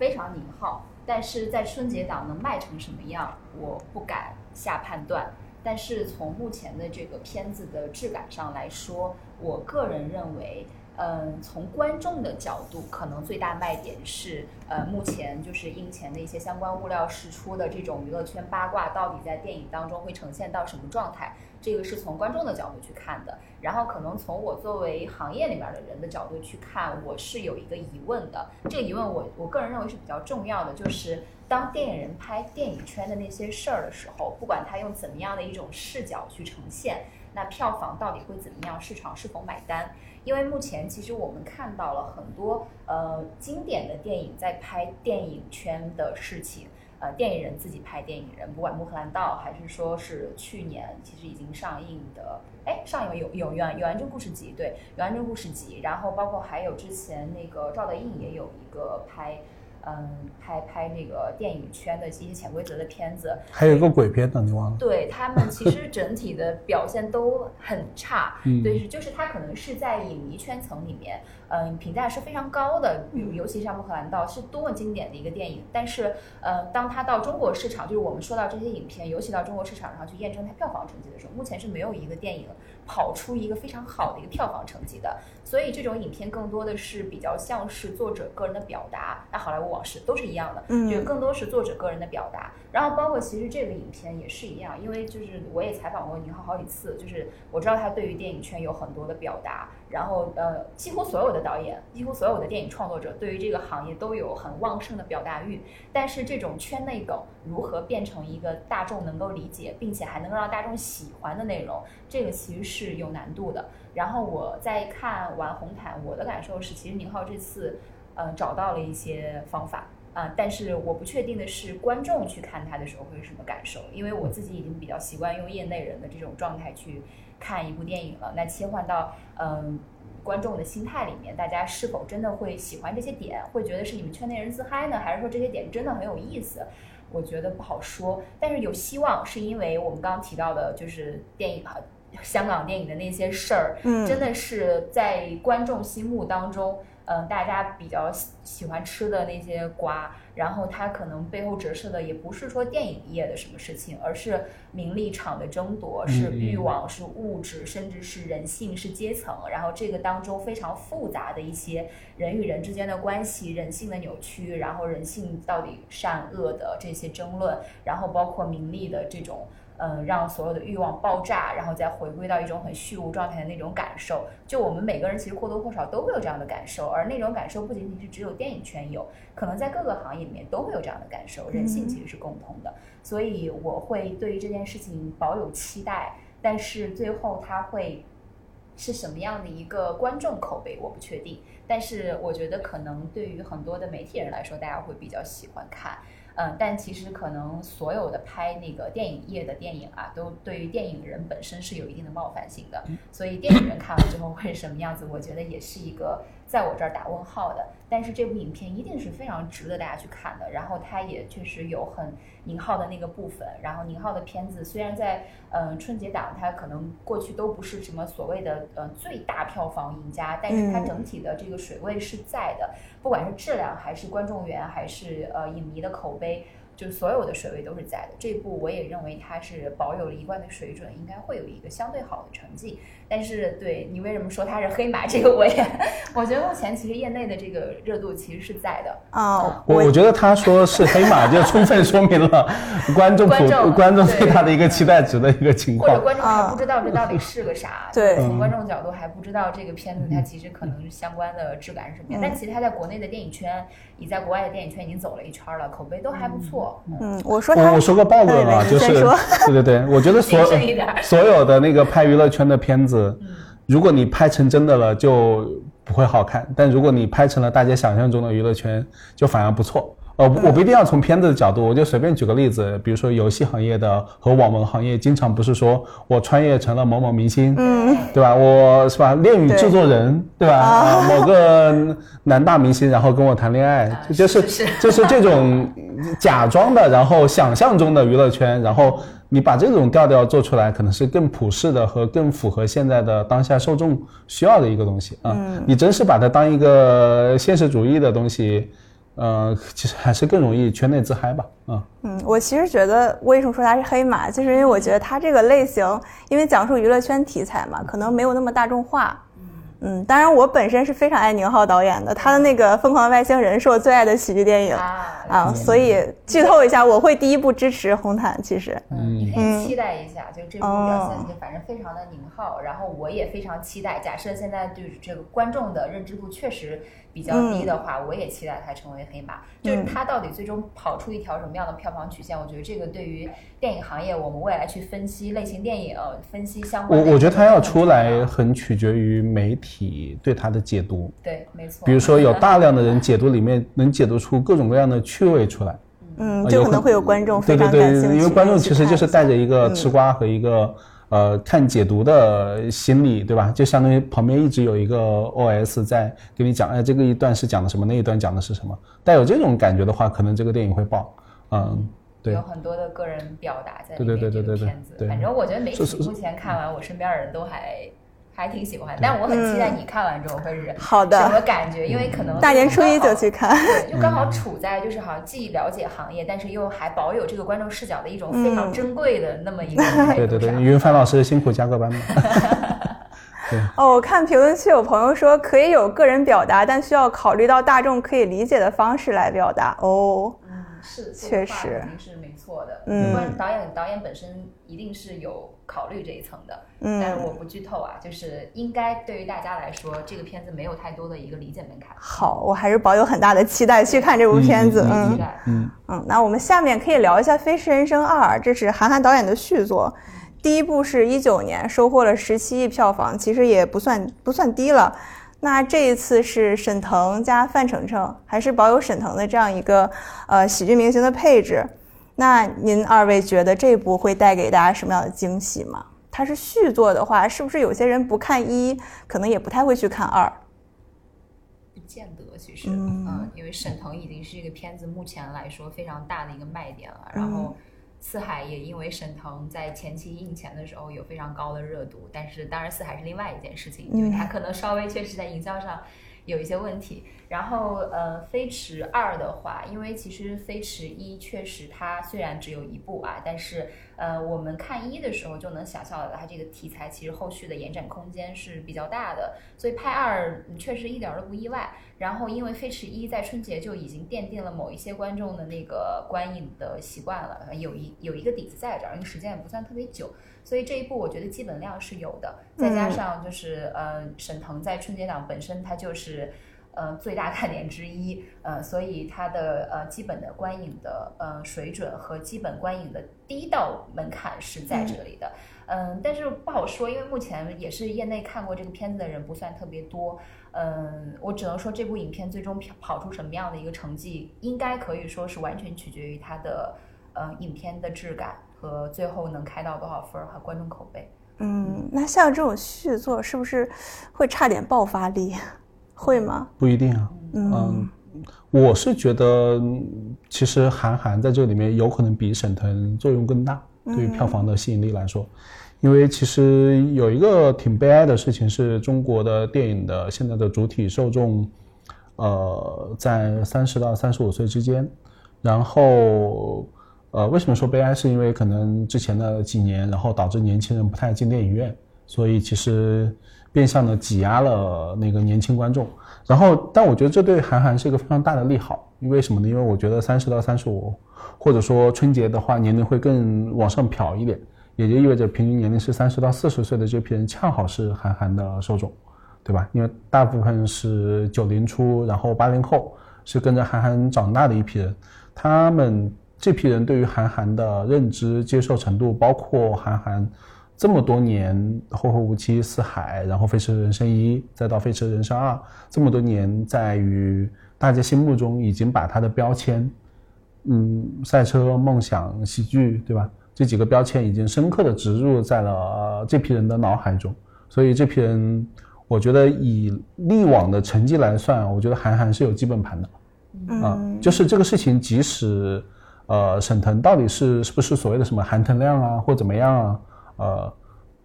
非常宁浩，但是在春节档能卖成什么样，我不敢下判断。但是从目前的这个片子的质感上来说，我个人认为，嗯、呃，从观众的角度，可能最大卖点是，呃，目前就是映前的一些相关物料释出的这种娱乐圈八卦，到底在电影当中会呈现到什么状态？这个是从观众的角度去看的。然后可能从我作为行业里面的人的角度去看，我是有一个疑问的。这个疑问我我个人认为是比较重要的，就是。当电影人拍电影圈的那些事儿的时候，不管他用怎么样的一种视角去呈现，那票房到底会怎么样？市场是否买单？因为目前其实我们看到了很多呃经典的电影在拍电影圈的事情，呃，电影人自己拍电影人，不管《穆赫兰道》还是说是去年其实已经上映的，哎，上映有有《永永安镇故事集》对，《永安镇故事集》，然后包括还有之前那个赵德胤也有一个拍。嗯，拍拍那个电影圈的一些潜规则的片子，还有一个鬼片呢，你忘了？对他们其实整体的表现都很差，对，就是他可能是在影迷圈层里面，嗯，评价是非常高的，尤其像《穆赫兰道》是多么经典的一个电影，但是，呃，当他到中国市场，就是我们说到这些影片，尤其到中国市场上去验证它票房成绩的时候，目前是没有一个电影跑出一个非常好的一个票房成绩的，所以这种影片更多的是比较像是作者个人的表达，那好莱坞。都是一样的，就更多是作者个人的表达。然后包括其实这个影片也是一样，因为就是我也采访过宁浩好几次，就是我知道他对于电影圈有很多的表达。然后呃，几乎所有的导演，几乎所有的电影创作者对于这个行业都有很旺盛的表达欲。但是这种圈内梗如何变成一个大众能够理解，并且还能够让大众喜欢的内容，这个其实是有难度的。然后我在看完《红毯》，我的感受是，其实宁浩这次。呃，找到了一些方法啊、呃，但是我不确定的是，观众去看他的时候会有什么感受，因为我自己已经比较习惯用业内人的这种状态去看一部电影了，那切换到嗯、呃、观众的心态里面，大家是否真的会喜欢这些点，会觉得是你们圈内人自嗨呢，还是说这些点真的很有意思？我觉得不好说，但是有希望，是因为我们刚刚提到的就是电影香港电影的那些事儿、嗯、真的是在观众心目当中嗯、呃，大家比较喜欢吃的那些瓜，然后它可能背后折射的也不是说电影业的什么事情，而是名利场的争夺，是欲望，是物质，甚至是人性，是阶层，然后这个当中非常复杂的一些人与人之间的关系，人性的扭曲，然后人性到底善恶的这些争论，然后包括名利的这种嗯，让所有的欲望爆炸，然后再回归到一种很虚无状态的那种感受，就我们每个人其实或多或少都会有这样的感受，而那种感受不仅仅是只有电影圈有，可能在各个行业里面都会有这样的感受，人性其实是共同的，所以我会对于这件事情保有期待，但是最后它会是什么样的一个观众口碑我不确定，但是我觉得可能对于很多的媒体人来说，大家会比较喜欢看嗯，但其实可能所有的拍那个电影业的电影啊，都对于电影人本身是有一定的冒犯性的，所以电影人看完之后会是什么样子，我觉得也是一个在我这儿打问号的。但是这部影片一定是非常值得大家去看的，然后它也确实有很宁浩的那个部分，然后宁浩的片子虽然在呃春节档它可能过去都不是什么所谓的呃最大票房赢家，但是它整体的这个水位是在的，不管是质量还是观众缘还是呃影迷的口碑，就是所有的水位都是在的，这部我也认为它是保有了一贯的水准，应该会有一个相对好的成绩。但是对你为什么说它是黑马，这个我也我觉得目前其实业内的这个热度其实是在的啊、oh, 嗯。我我觉得他说是黑马就充分说明了观众观众观众对他的一个期待值的一个情况，或者观众还不知道这到底是个啥，对，从观众角度还不知道这个片子它其实可能是相关的质感是什么样、嗯、但其实它在国内的电影圈也在国外的电影圈已经走了一圈了，口碑都还不错、嗯嗯，我说他我说个暴论啊，就是对对对，我觉得所所有的那个拍娱乐圈的片子，如果你拍成真的了就不会好看，但如果你拍成了大家想象中的娱乐圈，就反而不错。呃，我不一定要从片子的角度，我就随便举个例子，比如说游戏行业的和网文行业，经常不是说我穿越成了某某明星，嗯，对吧？我是吧，恋与制作人，对吧？啊，某个男大明星，然后跟我谈恋爱，就是就是这种假装的，然后想象中的娱乐圈，然后你把这种调调做出来，可能是更普世的和更符合现在的当下受众需要的一个东西啊。你真是把它当一个现实主义的东西。呃，其实还是更容易圈内自嗨吧，啊、嗯，嗯，我其实觉得为什么说它是黑马，就是因为我觉得它这个类型，因为讲述娱乐圈题材嘛，可能没有那么大众化。嗯，当然我本身是非常爱宁浩导演的，他的那个《疯狂外星人》是我最爱的喜剧电影啊，啊，所以剧透一下，我会第一部支持红毯。其实，嗯，你可以期待一下，就这部表现，反正非常的宁浩，然后我也非常期待。假设现在对这个观众的认知度确实比较低的话，我也期待他成为黑马，就是他到底最终跑出一条什么样的票房曲线？我觉得这个对于电影行业，我们未来去分析类型电影，分析相关，我我觉得他要出来很取决于媒体。体对它的解读，对，没错。比如说，有大量的人解读里面能解读出各种各样的趣味出来，嗯，呃、就可能会有观众非常感兴趣，对对对，因为观众其实就是带着一个吃瓜和一个、嗯、呃看解读的心理，对吧？就相当于旁边一直有一个 O S 在给你讲，哎，这个一段是讲的什么，那一段讲的是什么。带有这种感觉的话，可能这个电影会爆，嗯。有很多的个人表达在里面，对对对对对对，这个片子。反正我觉得媒体目前看完，我身边的人都还。还挺喜欢，但我很期待你看完之后会是什么感觉，因为可能大年初一就去看，对，就刚好处在就是好像既了解行业，但是又还保有这个观众视角的一种非常珍贵的那么一个态度。对对对，云帆老师辛苦加个班吧。哦，我看评论区有朋友说可以有个人表达，但需要考虑到大众可以理解的方式来表达。哦，嗯，是，确实肯定是没错的。嗯，导演导演本身一定是有。考虑这一层的，但是我不剧透啊，就是应该对于大家来说，这个片子没有太多的一个理解门槛。好，我还是保有很大的期待去看这部片子。嗯嗯 嗯, 嗯，那我们下面可以聊一下《飞驰人生二》，这是韩寒导演的续作。第一部是一九年，收获了十七亿票房，其实也不算不算低了。那这一次是沈腾加范丞丞，还是保有沈腾的这样一个呃喜剧明星的配置。那您二位觉得这部会带给大家什么样的惊喜吗？它是续作的话，是不是有些人不看一，可能也不太会去看二？不见得，其实，嗯，嗯因为沈腾已经是这个片子目前来说非常大的一个卖点了，然后。嗯四海也因为沈腾在前期印钱的时候有非常高的热度，但是当然四海是另外一件事情，就是他可能稍微确实在营销上有一些问题。然后呃，飞驰二的话，因为其实飞驰一确实它虽然只有一部啊，但是呃，我们看一的时候就能想象到它这个题材其实后续的延展空间是比较大的，所以拍二确实一点都不意外。然后因为飞驰一在春节就已经奠定了某一些观众的那个观影的习惯了，有一有一个底子在这儿，因为时间也不算特别久，所以这一部我觉得基本量是有的。再加上就是呃，沈腾在春节档本身他就是呃最大看点之一，呃，所以他的呃基本的观影的呃水准和基本观影的第一道门槛是在这里的。嗯嗯，但是不好说，因为目前也是业内看过这个片子的人不算特别多。嗯，我只能说这部影片最终跑出什么样的一个成绩，应该可以说是完全取决于它的呃影片的质感和最后能开到多少分和观众口碑。嗯，那像这种续作是不是会差点爆发力？会吗？不一定啊。嗯。嗯我是觉得其实韩寒在这里面有可能比沈腾作用更大，对于票房的吸引力来说。因为其实有一个挺悲哀的事情是，中国的电影的现在的主体受众呃在三十到三十五岁之间，然后呃为什么说悲哀，是因为可能之前的几年然后导致年轻人不太进电影院，所以其实变相的挤压了那个年轻观众。然后但我觉得这对韩寒是一个非常大的利好，因为什么呢？因为我觉得三十到三十五，或者说春节的话年龄会更往上瞟一点，也就意味着平均年龄是三十到四十岁的这批人恰好是韩寒的受众，对吧？因为大部分是九零初，然后八零后是跟着韩寒长大的一批人，他们这批人对于韩寒的认知接受程度，包括韩寒这么多年后会无期、四海，然后飞驰人生一，再到飞驰人生二，这么多年在于大家心目中已经把他的标签，嗯，赛车、梦想、喜剧，对吧？这几个标签已经深刻的植入在了这批人的脑海中。所以这批人我觉得以历往的成绩来算，我觉得韩寒是有基本盘的。嗯、啊、就是这个事情，即使呃沈腾到底是是不是所谓的什么含腾量啊或怎么样啊，呃，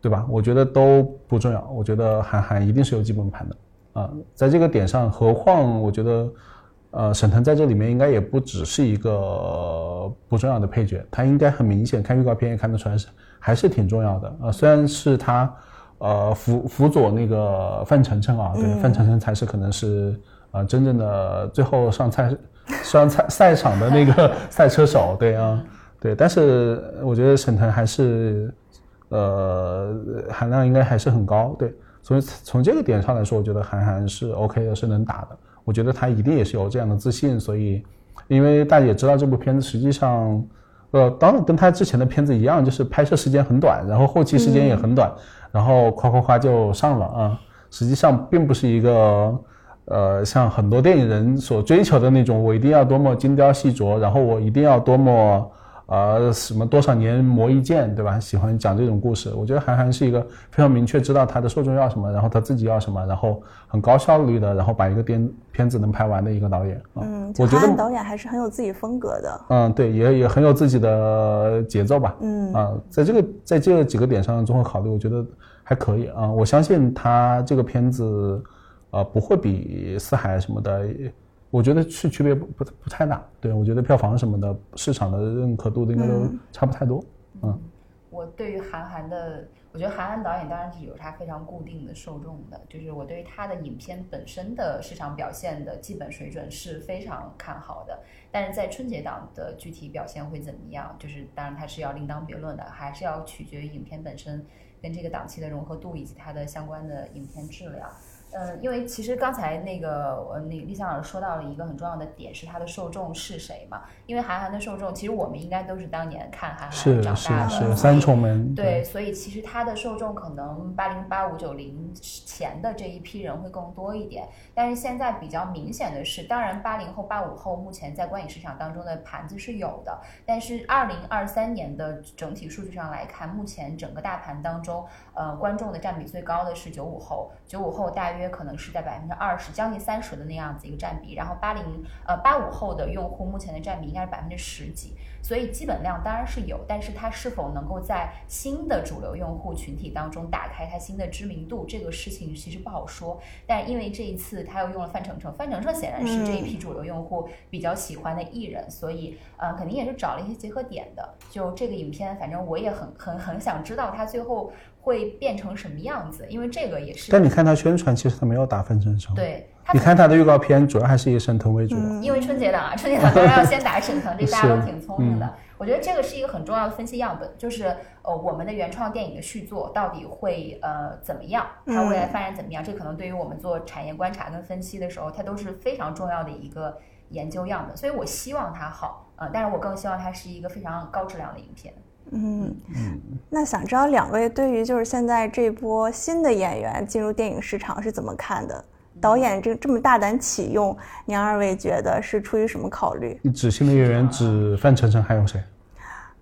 对吧？我觉得都不重要。我觉得韩寒一定是有基本盘的啊、呃，在这个点上，何况我觉得，呃，沈腾在这里面应该也不只是一个不重要的配角，他应该很明显，看预告片也看得出来是还是挺重要的啊、呃。虽然是他，呃，辅辅佐那个范丞丞啊，对，嗯、范丞丞才是可能是呃真正的最后上赛上赛赛场的那个赛车手，对啊，对。但是我觉得沈腾还是。呃，含量应该还是很高，对，所以从这个点上来说，我觉得韩寒是 OK 的，是能打的。我觉得他一定也是有这样的自信，所以，因为大家也知道这部片子实际上，呃，当然跟他之前的片子一样，就是拍摄时间很短，然后后期时间也很短，嗯、然后夸夸夸就上了啊。实际上并不是一个，呃，像很多电影人所追求的那种，我一定要多么精雕细琢，然后我一定要多么。呃，什么多少年磨一剑，对吧？喜欢讲这种故事。我觉得韩寒是一个非常明确知道他的受众要什么，然后他自己要什么，然后很高效率的，然后把一个片片子能拍完的一个导演。嗯，嗯我觉得导演还是很有自己风格的。嗯，对，也也很有自己的节奏吧。嗯啊、呃，在这个在这几个点上综合考虑，我觉得还可以啊、呃。我相信他这个片子，呃，不会比四海什么的。我觉得是区别不不不太大，对我觉得票房什么的，市场的认可度应该都差不太多。嗯，嗯我对于韩寒的，我觉得韩寒导演当然是有他非常固定的受众的，就是我对于他的影片本身的市场表现的基本水准是非常看好的。但是在春节档的具体表现会怎么样，就是当然它是要另当别论的，还是要取决于影片本身跟这个档期的融合度以及它的相关的影片质量。呃，因为其实刚才那个呃，那丽香老师说到了一个很重要的点，是他的受众是谁嘛？因为韩寒的受众，其实我们应该都是当年看韩寒长大的，是是是三重门，对，对所以其实他的受众可能八零八五九零前的这一批人会更多一点。但是现在比较明显的是，当然八零后八五后目前在观影市场当中的盘子是有的，但是二零二三年的整体数据上来看，目前整个大盘当中，呃，观众的占比最高的是九五后，九五后大约。可能是在百分之二十，将近三十的那样子一个占比，然后八零呃八五后的用户目前的占比应该是百分之十几，所以基本量当然是有，但是它是否能够在新的主流用户群体当中打开它新的知名度，这个事情其实不好说。但因为这一次他又用了范丞丞，范丞丞显然是这一批主流用户比较喜欢的艺人，嗯、所以呃肯定也是找了一些结合点的。就这个影片，反正我也很很很想知道它最后会变成什么样子，因为这个也是。但你看他宣传，其实他没有打范丞丞。对，你看他的预告片，主要还是以沈腾为主。嗯、因为春节档啊，春节档当然要先打沈腾，这大家都挺聪明的。嗯、我觉得这个是一个很重要的分析样本，就是呃，我们的原创电影的续作到底会呃怎么样，它未来发展怎么样？嗯、这可能对于我们做产业观察跟分析的时候，它都是非常重要的一个研究样本。所以我希望它好，呃，但是我更希望它是一个非常高质量的影片。嗯，那想知道两位对于就是现在这波新的演员进入电影市场是怎么看的？导演这这么大胆启用，您二位觉得是出于什么考虑？你指新的演员指范丞丞还有谁？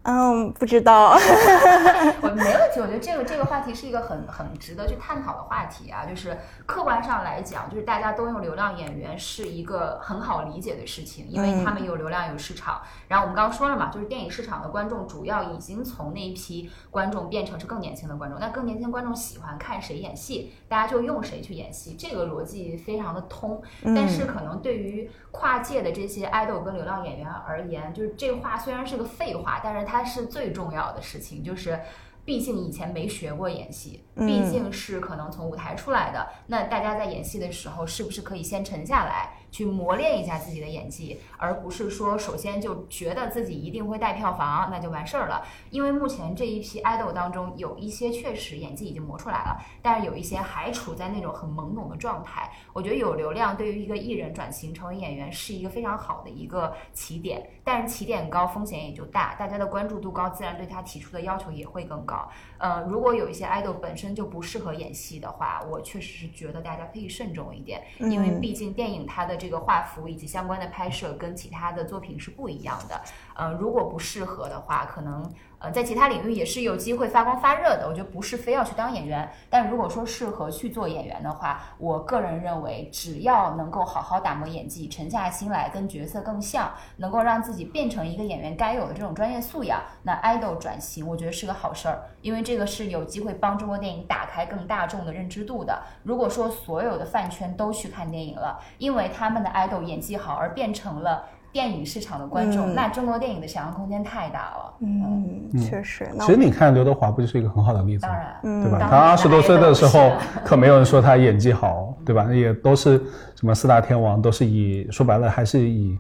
嗯，不知道。我没问题，我觉得这个这个话题是一个很很值得去探讨的话题啊，就是客观上来讲，就是大家都用流量演员是一个很好理解的事情，因为他们有流量有市场。然后我们刚刚说了嘛，就是电影市场的观众主要已经从那一批观众变成是更年轻的观众，那更年轻的观众喜欢看谁演戏，大家就用谁去演戏，这个逻辑非常的通。但是可能对于跨界的这些爱豆跟流量演员而言，就是这话虽然是个废话，但是它是最重要的事情，就是毕竟以前没学过演戏，毕竟是可能从舞台出来的、嗯、那大家在演戏的时候是不是可以先沉下来去磨练一下自己的演技，而不是说首先就觉得自己一定会带票房那就完事儿了。因为目前这一批爱豆当中有一些确实演技已经磨出来了，但是有一些还处在那种很懵懂的状态。我觉得有流量对于一个艺人转型成为演员是一个非常好的一个起点，但是起点高风险也就大，大家的关注度高，自然对他提出的要求也会更高。呃，如果有一些 idol 本身就不适合演戏的话，我确实是觉得大家可以慎重一点，因为毕竟电影它的这个画幅以及相关的拍摄跟其他的作品是不一样的。呃，如果不适合的话，可能呃在其他领域也是有机会发光发热的。我觉得不是非要去当演员，但如果说适合去做演员的话，我个人认为只要能够好好打磨演技，沉下心来跟角色更像，能够让自己变成一个演员该有的这种专业素养，那 idol 转型我觉得是个好事儿，因为这个是有机会帮中国电影打开更大众的认知度的。如果说所有的饭圈都去看电影了，因为他们的 idol 演技好而变成了电影市场的观众、嗯、那中国电影的想象空间太大了。嗯，确实。其实你看刘德华不就是一个很好的例子，当然，对吧？嗯、他二十多岁的时候，可没有人说他演技好，对吧？也都是什么四大天王，都是以说白了还是以，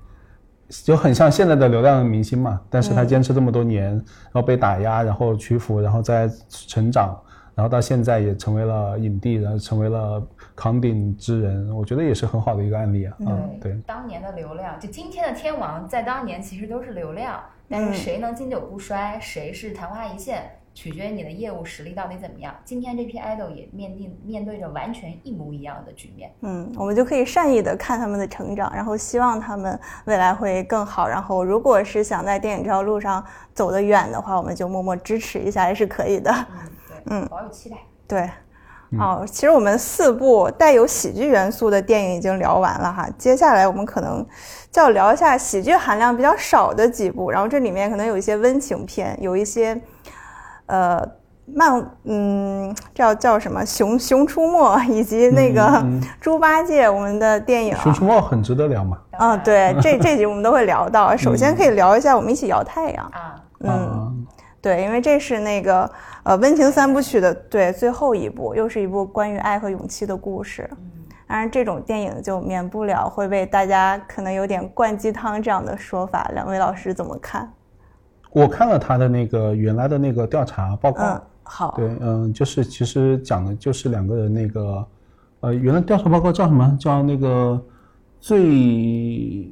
就很像现在的流量明星嘛。但是他坚持这么多年，嗯、然后被打压，然后屈服，然后再成长，然后到现在也成为了影帝，然后成为了扛鼎之人，我觉得也是很好的一个案例啊。对、嗯、对，当年的流量，就今天的天王，在当年其实都是流量，但是谁能经久不衰，谁是昙花一现，取决于你的业务实力到底怎么样。今天这批 idol 也面对面对着完全一模一样的局面。嗯，我们就可以善意的看他们的成长，然后希望他们未来会更好。然后，如果是想在电影这条路上走得远的话，我们就默默支持一下也是可以的。嗯，对，嗯，保有期待。对。哦，其实我们四部带有喜剧元素的电影已经聊完了哈，接下来我们可能就要聊一下喜剧含量比较少的几部，然后这里面可能有一些温情片，有一些呃漫嗯叫叫什么熊熊出没，以及那个猪八戒，我们的电影、啊、熊出没很值得聊嘛。嗯，对，这这集我们都会聊到。首先可以聊一下我们一起摇太阳啊，嗯，对，因为这是那个呃温情三部曲的对最后一部，又是一部关于爱和勇气的故事。当然这种电影就免不了会被大家可能有点灌鸡汤这样的说法，两位老师怎么看？我看了他的那个原来的那个调查报告。嗯，好，对，嗯，就是其实讲的就是两个人那个呃，原来调查报告叫什么？叫那个最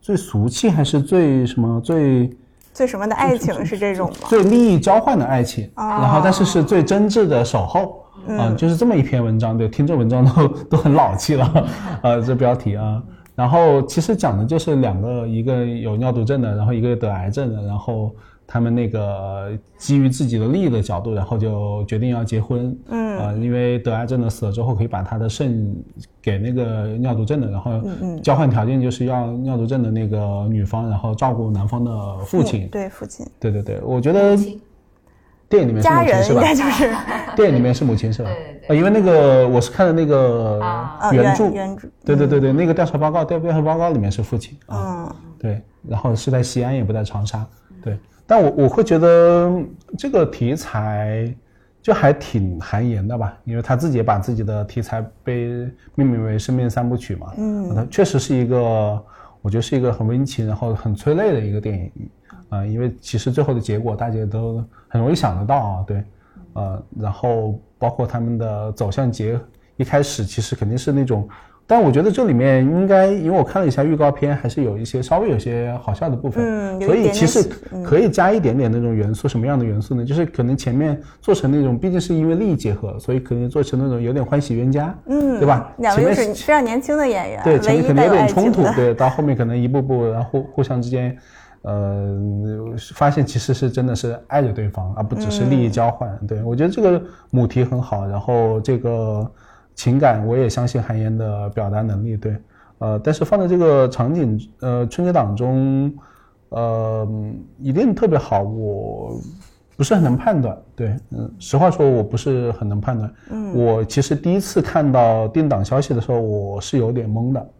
最俗气还是最什么最最什么的爱情是这种吗？最利益交换的爱情，哦、然后但是是最真挚的守候。嗯、呃，就是这么一篇文章，对，听这文章都都很老气了，呃，这标题啊。然后其实讲的就是两个，一个有尿毒症的，然后一个得癌症的，然后他们那个基于自己的利益的角度，然后就决定要结婚。嗯，呃，因为得癌症的死了之后，可以把他的肾给那个尿毒症的，然后交换条件就是要尿毒症的那个女方，然后照顾男方的父亲。嗯、对，父亲。对对对，我觉得。电影里面是母亲是吧？就是电影里面是母亲是吧？对对对、呃。因为那个我是看的那个原著，啊、原著对对对对，那个调查报告，调查报告里面是父亲啊，嗯、对，然后是在西安也不在长沙，对。但我我会觉得这个题材就还挺含盐的吧，因为他自己也把自己的题材被命名为生命三部曲嘛，嗯，它确实是一个，我觉得是一个很温情然后很催泪的一个电影。啊、呃，因为其实最后的结果大家都很容易想得到啊，对，呃，然后包括他们的走向结，一开始其实肯定是那种，但我觉得这里面应该，因为我看了一下预告片，还是有一些稍微有些好笑的部分，嗯，所以其实可以加一点点那种元素，嗯、什么样的元素呢？就是可能前面做成那种，毕竟是因为利益结合，所以可能做成那种有点欢喜冤家，嗯，对吧？两位是非常年轻的演员，对，前面可能有点冲突，对，到后面可能一步步然后互互相之间。呃，发现其实是真的是爱着对方，而不只是利益交换。嗯、对，我觉得这个母题很好，然后这个情感我也相信韩延的表达能力。对，呃，但是放在这个场景，呃，春节档中，呃，一定特别好，我不是很能判断。对，嗯、呃，实话说，我不是很能判断。嗯，我其实第一次看到定档消息的时候，我是有点懵的。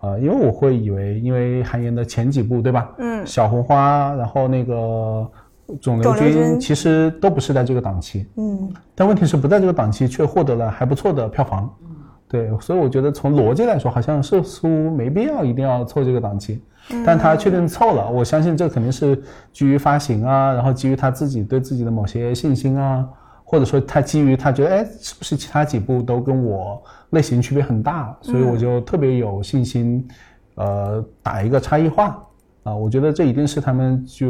呃，因为我会以为，因为韩延的前几部对吧，嗯，小红花，然后那个肿瘤君，其实都不是在这个档期，嗯，但问题是不在这个档期，却获得了还不错的票房，嗯，对，所以我觉得从逻辑来说，好像似乎没必要一定要凑这个档期，嗯、但他确定凑了，我相信这肯定是基于发行啊，然后基于他自己对自己的某些信心啊，或者说他基于他觉得，哎，是不是其他几部都跟我类型区别很大，所以我就特别有信心，嗯、呃，打一个差异化啊、呃，我觉得这一定是他们就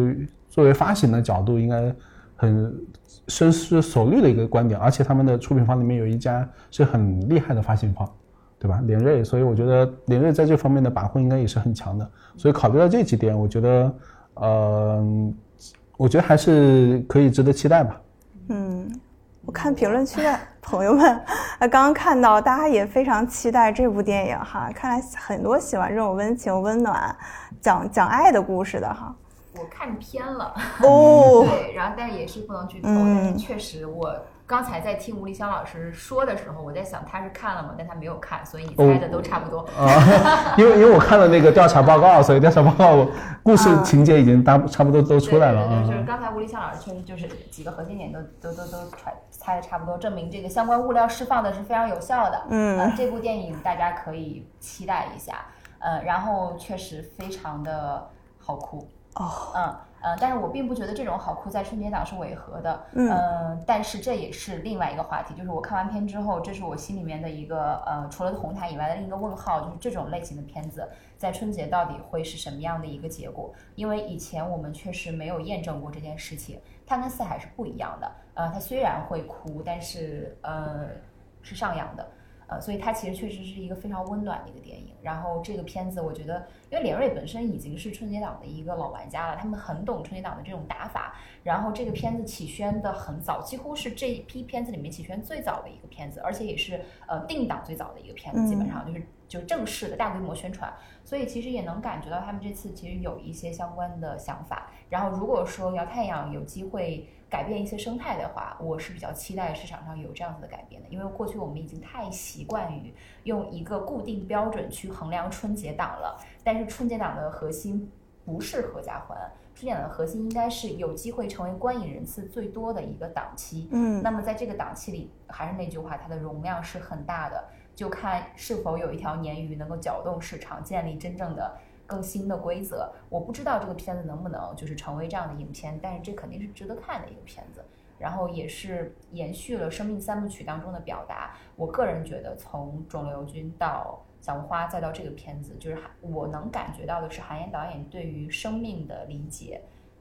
作为发行的角度应该很深思熟虑的一个观点，而且他们的出品方里面有一家是很厉害的发行方，对吧？联瑞，所以我觉得联瑞在这方面的把控应该也是很强的，所以考虑到这几点，我觉得，呃，我觉得还是可以值得期待吧。嗯。我看评论区的朋友们，刚刚看到大家也非常期待这部电影哈，看来很多喜欢这种温情、温暖、讲讲爱的故事的哈。我看偏了哦，对，然后但也是不能剧透，嗯、但是确实我刚才在听吴立湘老师说的时候，我在想他是看了吗？但他没有看，所以你猜的都差不多。哦啊、因为因为我看了那个调查报告，所以调查报告我故事情节已经大、嗯、差不多都出来了啊。就是刚才吴立湘老师确实就是几个核心点都都都都揣。猜的差不多，证明这个相关物料释放的是非常有效的。嗯、呃，这部电影大家可以期待一下。呃，然后确实非常的好哭。哦，嗯呃，但是我并不觉得这种好哭在春节档是违和的。嗯、呃，但是这也是另外一个话题，就是我看完片之后，这是我心里面的一个呃，除了红毯以外的另一个问号，就是这种类型的片子在春节到底会是什么样的一个结果？因为以前我们确实没有验证过这件事情。它跟四海是不一样的，呃，它虽然会哭，但是呃是上扬的，呃，所以它其实确实是一个非常温暖的一个电影。然后这个片子，我觉得，因为联瑞本身已经是春节档的一个老玩家了，他们很懂春节档的这种打法。然后这个片子起宣的很早，几乎是这一批片子里面起宣最早的一个片子，而且也是呃定档最早的一个片子，基本上就是就正式的大规模宣传。所以其实也能感觉到他们这次其实有一些相关的想法。然后如果说摇太阳有机会改变一些生态的话，我是比较期待市场上有这样子的改变的，因为过去我们已经太习惯于用一个固定标准去衡量春节档了，但是春节档的核心不是合家欢，春节档的核心应该是有机会成为观影人次最多的一个档期。嗯，那么在这个档期里，还是那句话，它的容量是很大的。就看是否有一条鲶鱼能够搅动市场，建立真正的更新的规则。我不知道这个片子能不能就是成为这样的影片，但是这肯定是值得看的一个片子。然后也是延续了生命三部曲当中的表达。我个人觉得从肿瘤君到小红花再到这个片子，就是我能感觉到的是韩延导演对于生命的理解，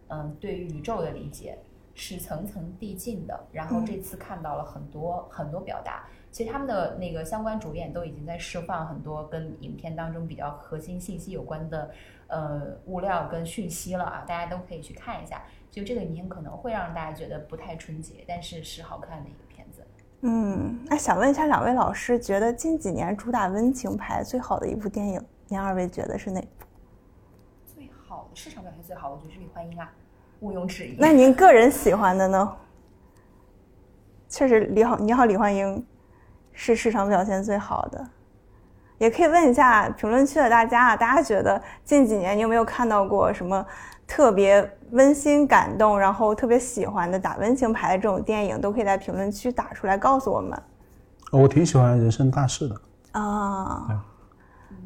嗯，对于宇宙的理解是层层递进的，然后这次看到了很多、嗯、很多表达。其实他们的那个相关主演都已经在释放很多跟影片当中比较核心信息有关的呃物料跟讯息了啊，大家都可以去看一下。就这个影片可能会让大家觉得不太纯洁，但是是好看的一个片子。嗯，那想问一下两位老师，觉得近几年主打温情牌最好的一部电影，您二位觉得是哪部？最好的市场表现最好，我觉得是李焕英啊，毋庸置疑。那您个人喜欢的呢？确实李好，你好，李焕英是市场表现最好的。也可以问一下评论区的大家，大家觉得近几年你有没有看到过什么特别温馨感动然后特别喜欢的打温情牌的这种电影，都可以在评论区打出来告诉我们。哦、我挺喜欢人生大事的啊，嗯，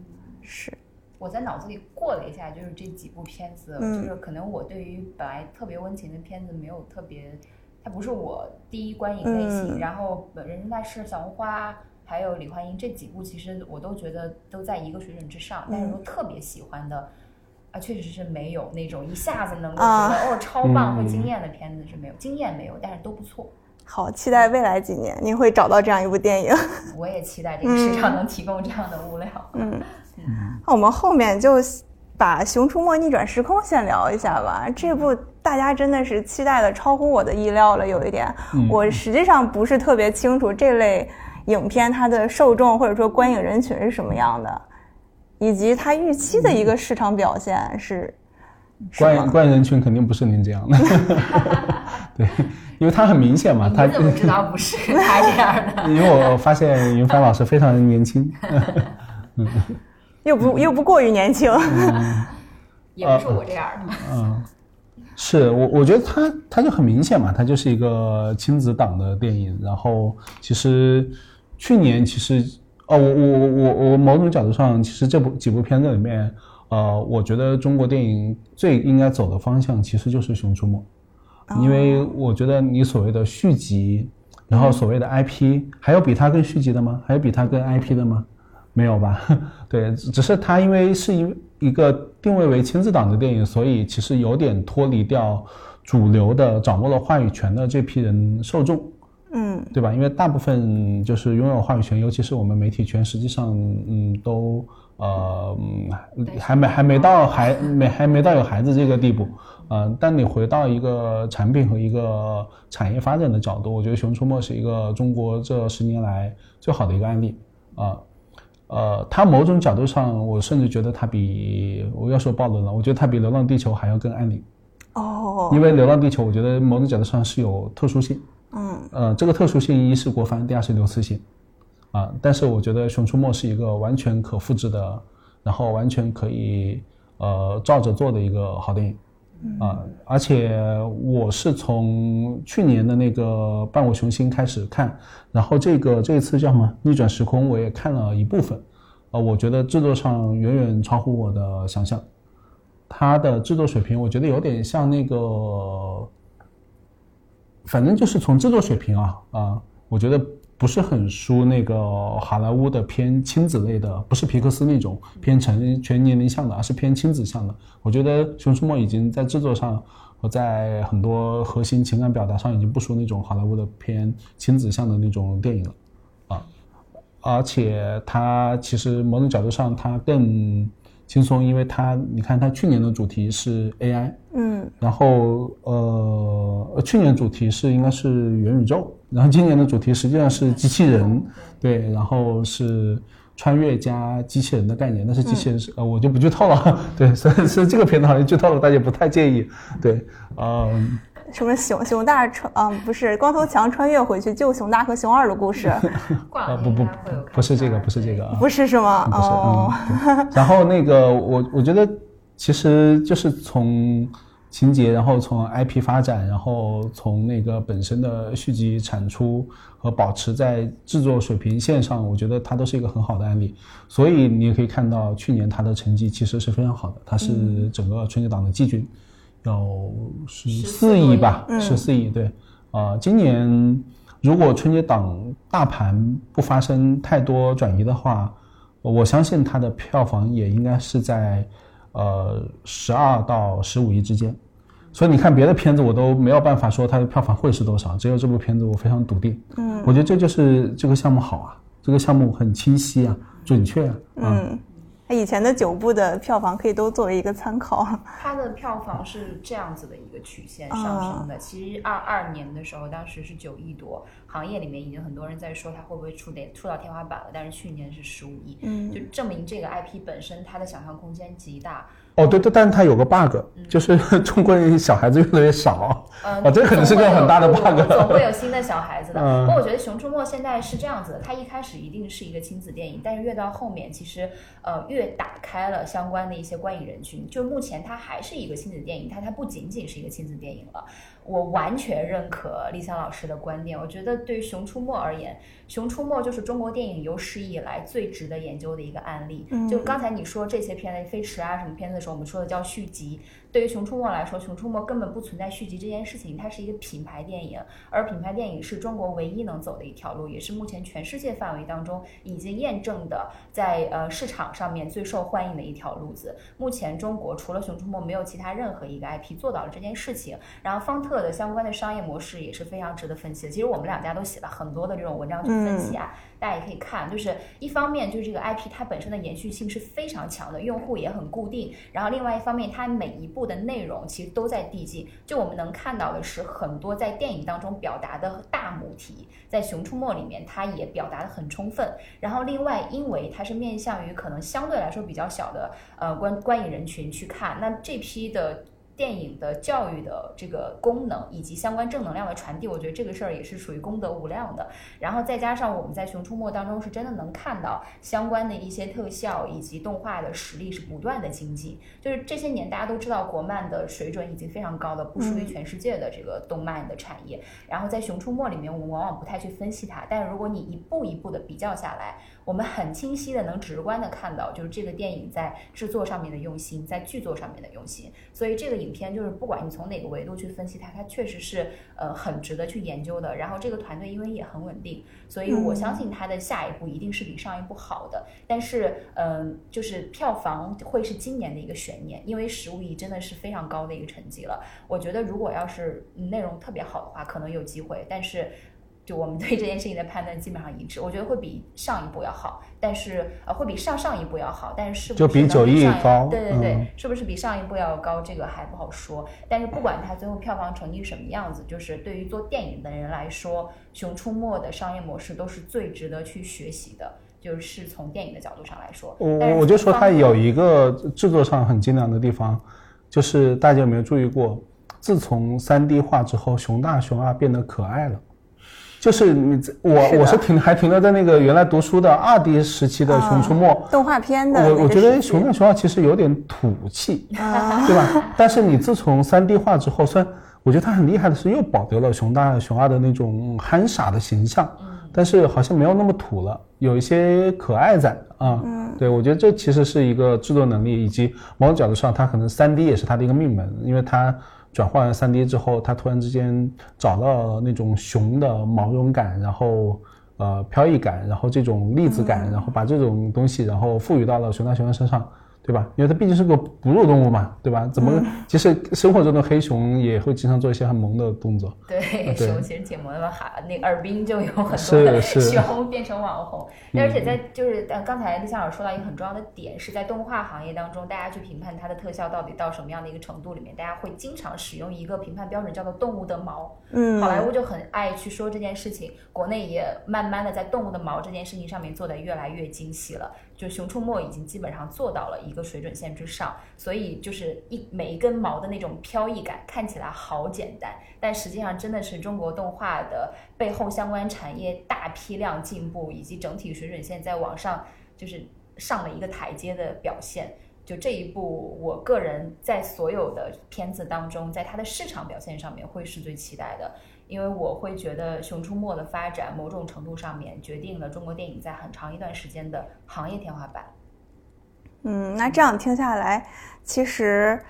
是我在脑子里过了一下，就是这几部片子、嗯、就是可能我对于本来特别温情的片子没有特别，它不是我第一观影类型、嗯、然后人生大事、小红花还有李焕英这几部其实我都觉得都在一个水准之上，但是我特别喜欢的、嗯啊，确实是没有那种一下子能够觉得、啊、哦超棒会惊艳的片子是没有，惊艳没有，但是都不错。好，期待未来几年您会找到这样一部电影。我也期待这个市场能提供这样的物料。嗯，那我们后面就把《熊出没逆转时空》先聊一下吧。这部大家真的是期待的超乎我的意料了，有一点，我实际上不是特别清楚这类影片它的受众或者说观影人群是什么样的。以及他预期的一个市场表现是，观观人群肯定不是您这样的，对，因为他很明显嘛，他怎么知道不是他这样的？因为我发现云帆老师非常年轻，又不又不过于年轻，嗯、也不是我这样的。嗯，嗯是我我觉得他他就很明显嘛，他就是一个亲子档的电影。然后其实去年其实。哦，我我我我某种角度上，其实这部几部片子里面，呃，我觉得中国电影最应该走的方向其实就是《熊出没》，因为我觉得你所谓的续集，然后所谓的 I P， 还有比它更续集的吗？还有比它更 I P 的吗？没有吧？对，只是它因为是一一个定位为亲子档的电影，所以其实有点脱离掉主流的掌握了话语权的这批人受众。嗯，对吧？因为大部分就是拥有话语权，尤其是我们媒体圈，实际上，嗯，都呃还没还没到还没还没到有孩子这个地步，嗯、呃，但你回到一个产品和一个产业发展的角度，我觉得《熊出没》是一个中国这十年来最好的一个案例啊。呃呃，它某种角度上，我甚至觉得它比我要说暴论了，我觉得它比《流浪地球》还要更安利哦，因为《流浪地球》我觉得某种角度上是有特殊性。嗯，呃，这个特殊性一是国防，第二是流次性，啊、呃，但是我觉得《熊出没》是一个完全可复制的，然后完全可以呃照着做的一个好电影，啊、呃，而且我是从去年的那个《伴我熊心》开始看，然后这个这一次叫什么《逆转时空》，我也看了一部分，呃，我觉得制作上远远超乎我的想象，它的制作水平我觉得有点像那个。反正就是从制作水平啊啊、呃，我觉得不是很输那个好莱坞的偏亲子类的，不是皮克斯那种偏成全年龄向的，而是偏亲子向的。我觉得《熊出没》已经在制作上和在很多核心情感表达上已经不输那种好莱坞的偏亲子向的那种电影了啊、呃，而且它其实某种角度上它更。轻松，因为他你看他去年的主题是 A I， 嗯，然后呃去年主题是应该是元宇宙，然后今年的主题实际上是机器人，对，然后是穿越加机器人的概念，但是机器人是、嗯、呃我就不剧透了，对，所以是这个片子好像剧透了，大家不太介意，对，啊、呃。什么熊熊大穿嗯不是光头强穿越回去救熊大和熊二的故事，啊不不不是这个不是这个、啊、不是是吗？不是、哦嗯、然后那个我我觉得其实就是从情节，然后从 I P 发展，然后从那个本身的续集产出和保持在制作水平线上，我觉得它都是一个很好的案例。所以你也可以看到去年它的成绩其实是非常好的，它是整个春节档的季军。嗯有十四亿吧，十四亿对，呃，今年如果春节档大盘不发生太多转移的话，我相信它的票房也应该是在呃十二到十五亿之间。所以你看别的片子我都没有办法说它的票房会是多少，只有这部片子我非常笃定。嗯，我觉得这就是这个项目好啊，这个项目很清晰啊，准确啊。嗯。嗯，以前的九部的票房可以都作为一个参考，它的票房是这样子的一个曲线上升的、啊、其实二二年的时候当时是九亿多，行业里面已经很多人在说它会不会触得触到天花板了，但是去年是十五亿、嗯、就证明这个 I P 本身它的想象空间极大。哦，对对，但是它有个 bug、嗯、就是中国人小孩子越来越少、嗯、哦，这可能是个很大的 bug， 总 会, 总会有新的小孩子的。不过、嗯、我觉得熊出没现在是这样子的，它一开始一定是一个亲子电影，但是越到后面其实呃越打开了相关的一些观影人群，就目前它还是一个亲子电影，它它不仅仅是一个亲子电影了。我完全认可立香老师的观点，我觉得对熊出没而言，熊出没就是中国电影有史以来最值得研究的一个案例、嗯、就刚才你说这些片子飞驰啊什么片子的时候，我们说的叫续集，对于熊出没来说，熊出没根本不存在续集这件事情，它是一个品牌电影，而品牌电影是中国唯一能走的一条路，也是目前全世界范围当中已经验证的在呃市场上面最受欢迎的一条路子。目前中国除了熊出没没有其他任何一个 I P 做到了这件事情，然后方特的相关的商业模式也是非常值得分析的。其实我们两家都写了很多的这种文章去分析啊、嗯、大家也可以看，就是一方面就是这个 I P 它本身的延续性是非常强的，用户也很固定，然后另外一方面它每一步的内容其实都在递进，就我们能看到的是很多在电影当中表达的大母题在熊出没里面它也表达的很充分，然后另外因为它是面向于可能相对来说比较小的呃观观影人群去看，那这批的电影的教育的这个功能以及相关正能量的传递，我觉得这个事儿也是属于功德无量的。然后再加上我们在熊出没当中是真的能看到相关的一些特效以及动画的实力是不断的精进，就是这些年大家都知道国漫的水准已经非常高了，不输于全世界的这个动漫的产业、嗯、然后在熊出没里面我们往往不太去分析它，但如果你一步一步的比较下来，我们很清晰的能直观的看到就是这个电影在制作上面的用心，在剧作上面的用心，所以这个影片就是不管你从哪个维度去分析它，它确实是呃很值得去研究的。然后这个团队因为也很稳定，所以我相信它的下一步一定是比上一步好的。但是嗯、呃，就是票房会是今年的一个悬念，因为十五亿真的是非常高的一个成绩了。我觉得如果要是内容特别好的话，可能有机会，但是就我们对这件事情的判断基本上一致，我觉得会比上一步要好，但是呃会比上上一步要好，但是是不是就比九亿高？对对对、嗯，是不是比上一步要高？这个还不好说。但是不管它最后票房成绩什么样子，就是对于做电影的人来说，《熊出没》的商业模式都是最值得去学习的，就是从电影的角度上来说。我我就说它有一个制作上很精良的地方，就是大家有没有注意过，自从三 D 化之后，熊大熊二变得可爱了。就是你我是我是停还停留在那个原来读书的二 D 时期的熊出没、哦、动画片的，我我觉得熊大熊二其实有点土气、啊、对吧？但是你自从三 D 化之后，虽然我觉得它很厉害的是又保留了熊大熊二的那种憨傻的形象、嗯、但是好像没有那么土了，有一些可爱在啊、嗯。对，我觉得这其实是一个制作能力，以及某种角度上它可能三 D 也是它的一个命门，因为它转换了 三 D 之后，他突然之间找到了那种熊的毛绒感，然后呃飘逸感，然后这种粒子感、嗯、然后把这种东西然后赋予到了熊大熊二身上，对吧？因为它毕竟是个哺乳动物嘛，对吧？怎么、嗯、其实生活中的黑熊也会经常做一些很萌的动作。对，熊其实挺萌的，那个耳滨就有很多的熊变成网红。而且在就是刚才立香老师说到一个很重要的点，是在动画行业当中，大家去评判它的特效到底到什么样的一个程度里面，大家会经常使用一个评判标准叫做动物的毛。嗯，好莱坞就很爱去说这件事情，国内也慢慢的在动物的毛这件事情上面做得越来越精细了。就熊出没已经基本上做到了一个水准线之上，所以就是一每一根毛的那种飘逸感看起来好简单，但实际上真的是中国动画的背后相关产业大批量进步以及整体水准线在往上就是上了一个台阶的表现。就这一部我个人在所有的片子当中，在它的市场表现上面会是最期待的，因为我会觉得熊出没的发展某种程度上面决定了中国电影在很长一段时间的行业天花板。嗯，那这样听下来，其实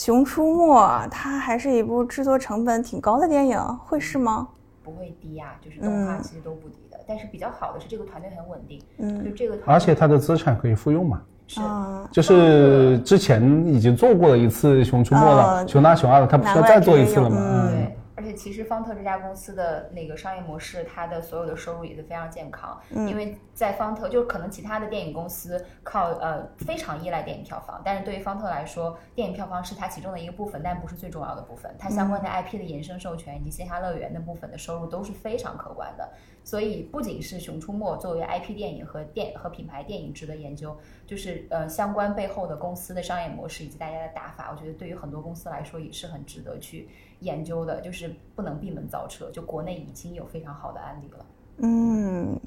熊出没它还是一部制作成本挺高的电影，会是吗？不会低啊，就是动画其实都不低的、嗯、但是比较好的是这个团队很稳定、嗯、就这个团队而且它的资产可以复用嘛，是、嗯、就是之前已经做过了一次熊出没了、嗯、熊大熊二了，它不需要再做一次了嘛、嗯嗯、对。而且其实方特这家公司的那个商业模式，它的所有的收入也是非常健康、嗯、因为在方特就可能其他的电影公司靠呃非常依赖电影票房，但是对于方特来说电影票房是它其中的一个部分，但不是最重要的部分，它相关的 I P 的衍生授权以及线下乐园的部分的收入都是非常可观的。所以不仅是熊出没作为 I P 电影和电和品牌电影值得研究，就是呃相关背后的公司的商业模式以及大家的打法，我觉得对于很多公司来说也是很值得去研究的，就是不能闭门造车，就国内已经有非常好的案例了。嗯，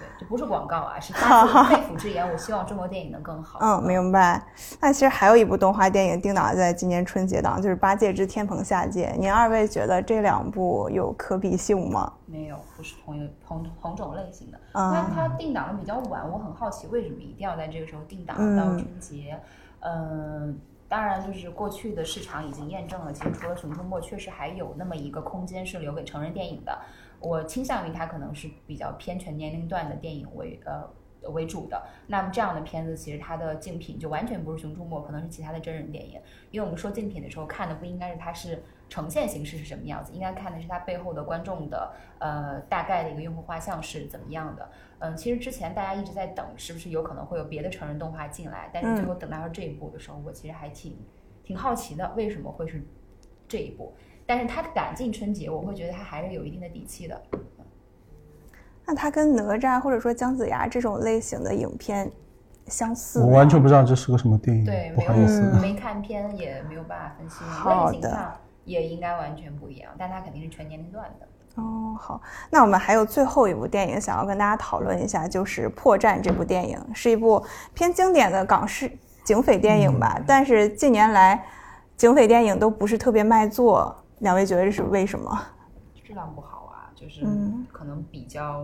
对，这不是广告啊，是发自肺腑之言。我希望中国电影能更好。嗯，明白。那其实还有一部动画电影定档在今年春节档，就是《八戒之天蓬下界》。您二位觉得这两部有可比性吗？没有，不是同同同种类型的。嗯，但它定档的比较晚，我很好奇为什么一定要在这个时候定档到春节？嗯。呃当然就是过去的市场已经验证了，其实除了熊出没确实还有那么一个空间是留给成人电影的，我倾向于它可能是比较偏全年龄段的电影为呃为主的，那么这样的片子其实它的竞品就完全不是熊出没，可能是其他的真人电影，因为我们说竞品的时候看的不应该是它是呈现形式是什么样子，应该看的是它背后的观众的呃大概的一个用户画像是怎么样的。嗯，其实之前大家一直在等是不是有可能会有别的成人动画进来，但是最后等到这一步的时候，我其实还挺挺好奇的为什么会是这一步，但是它敢进春节我会觉得它还是有一定的底气的。那它跟哪吒或者说姜子牙这种类型的影片相似？我完全不知道这是个什么电影，对，不好意思、嗯、没看片也没有办法分析，类型上也应该完全不一样，但它肯定是全年龄段的。哦，好，那我们还有最后一部电影想要跟大家讨论一下，就是《破绽》这部电影，是一部偏经典的港式警匪电影吧、嗯、但是近年来警匪电影都不是特别卖座，两位觉得这是为什么？质量不好啊，就是可能比较、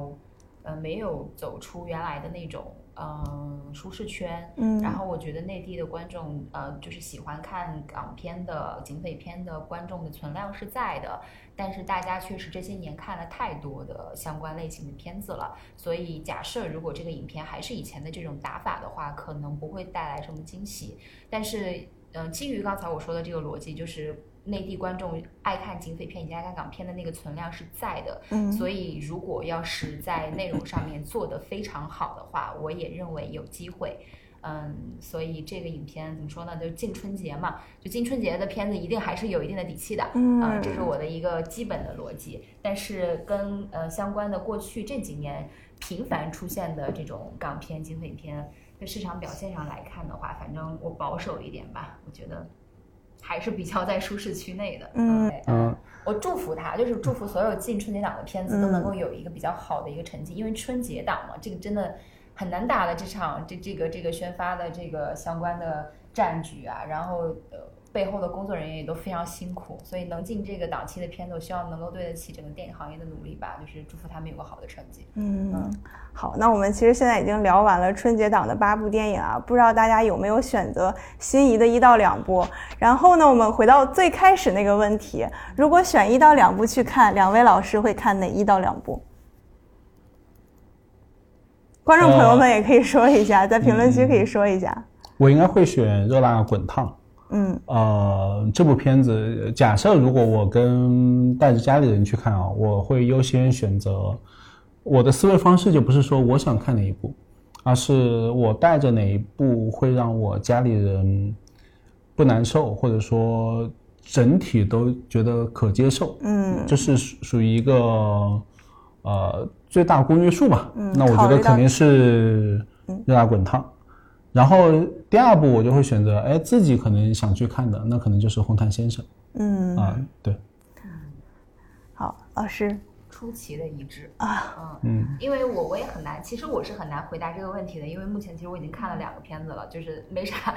嗯、呃没有走出原来的那种嗯舒适圈，嗯，然后我觉得内地的观众呃就是喜欢看港片的警匪片的观众的存量是在的，但是大家确实这些年看了太多的相关类型的片子了，所以假设如果这个影片还是以前的这种打法的话，可能不会带来什么惊喜。但是嗯，基于刚才我说的这个逻辑，就是内地观众爱看警匪片以及爱看港片的那个存量是在的、嗯、所以如果要是在内容上面做得非常好的话，我也认为有机会。嗯，所以这个影片怎么说呢，就进春节嘛，就进春节的片子一定还是有一定的底气的。嗯、呃，这是我的一个基本的逻辑，但是跟呃相关的过去这几年频繁出现的这种港片警匪片在市场表现上来看的话，反正我保守一点吧，我觉得还是比较在舒适区内的。嗯嗯，我祝福他，就是祝福所有进春节档的片子都能够有一个比较好的一个成绩，因为春节档嘛，这个真的很难打的，这场这这个这个宣发的这个相关的战局啊，然后呃背后的工作人员也都非常辛苦，所以能进这个档期的片子，我希望能够对得起整个电影行业的努力吧，就是祝福他们有个好的成绩。嗯，嗯好，那我们其实现在已经聊完了春节档的八部电影啊，不知道大家有没有选择心仪的一到两部？然后呢，我们回到最开始那个问题，如果选一到两部去看，两位老师会看哪一到两部？观众朋友们也可以说一下、呃、在评论区可以说一下、嗯、我应该会选热辣滚烫。嗯，呃这部片子假设如果我跟带着家里人去看啊，我会优先选择，我的思维方式就不是说我想看哪一部，而是我带着哪一部会让我家里人不难受，或者说整体都觉得可接受。嗯，就是属于一个呃最大公约数吧、嗯、那我觉得肯定是热辣滚烫、嗯、然后第二部我就会选择哎自己可能想去看的，那可能就是红毯先生。嗯啊、呃、对，好，老师出奇的一致啊。嗯，因为我我也很难，其实我是很难回答这个问题的，因为目前其实我已经看了两个片子了，就是没啥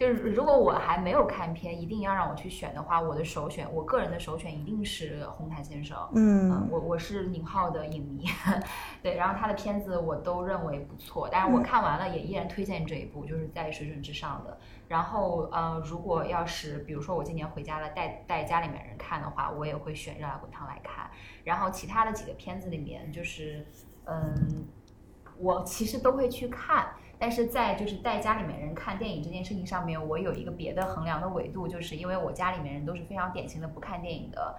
就是如果我还没有看片，一定要让我去选的话，我的首选，我个人的首选一定是洪凯先生。嗯，呃、我我是宁浩的影迷，对，然后他的片子我都认为不错，但是我看完了也依然推荐这一部，就是在水准之上的。然后呃，如果要是比如说我今年回家了，带带家里面人看的话，我也会选《热辣滚烫》来看。然后其他的几个片子里面，就是嗯，我其实都会去看。但是在就是带家里面人看电影这件事情上面，我有一个别的衡量的维度，就是因为我家里面人都是非常典型的不看电影的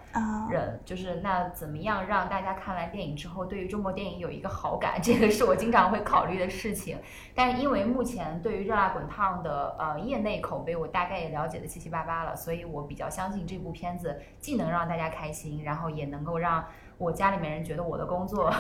人，就是那怎么样让大家看完电影之后对于中国电影有一个好感，这个是我经常会考虑的事情。但因为目前对于《热辣滚烫》的呃业内口碑，我大概也了解的七七八八了，所以我比较相信这部片子既能让大家开心，然后也能够让我家里面人觉得我的工作，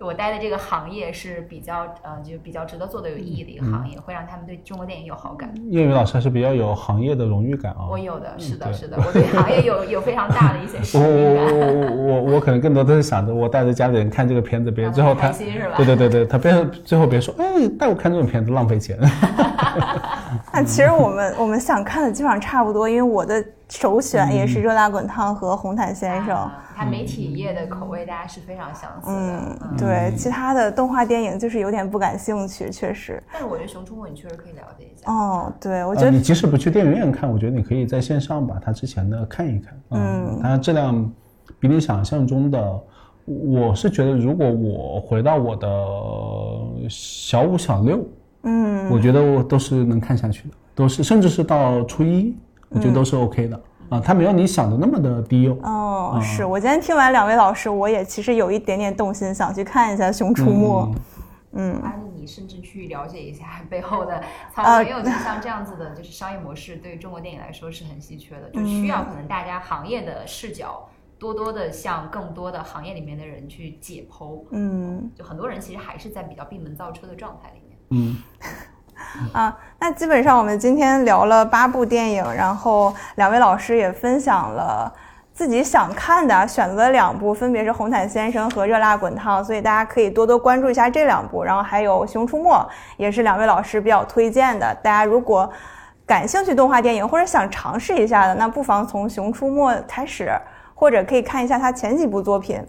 我待的这个行业是比较呃，就比较值得做的有意义的一个行业，嗯、会让他们对中国电影有好感。叶宇老师还是比较有行业的荣誉感啊。我有的，是的，嗯、是的，我对行业有有非常大的一些使命感。我我我我我可能更多都是想着我带着家里人看这个片子，别最后他，对对对对，他别最后别说，哎，带我看这种片子浪费钱。那其实我们我们想看的基本上差不多，因为我的首选也是《热辣滚烫》和《红毯先生》。它、啊、媒体业的口味大家是非常相似的。嗯，对，嗯、其他的动画电影就是有点不感兴趣，确实。但是我觉得《熊出没》你确实可以了解一下。哦，对，我觉得、呃、你即使不去电影院看，我觉得你可以在线上把它之前的看一看。嗯，它质量比你想象中的。我是觉得，如果我回到我的小五、小六。嗯，我觉得我都是能看下去的，都是甚至是到初一，我觉得都是 OK 的、嗯、啊，它没有你想的那么的低幼。哦，嗯、是我今天听完两位老师，我也其实有一点点动心，想去看一下《熊出没》。嗯，而且、嗯啊、你甚至去了解一下背后的操作，因为、呃、像这样子的，就是商业模式对于中国电影来说是很稀缺的，就需要可能大家行业的视角。多多的向更多的行业里面的人去解剖，嗯，就很多人其实还是在比较闭门造车的状态里面，嗯，啊，那基本上我们今天聊了八部电影，然后两位老师也分享了自己想看的，选择了两部，分别是《红毯先生》和《热辣滚烫》，所以大家可以多多关注一下这两部，然后还有《熊出没》也是两位老师比较推荐的，大家如果感兴趣动画电影或者想尝试一下的，那不妨从《熊出没》开始。或者可以看一下他前几部作品，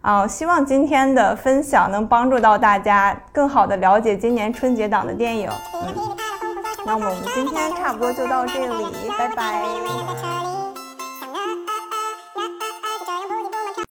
啊，希望今天的分享能帮助到大家，更好的了解今年春节档的电影。那么我们今天差不多就到这里，拜拜。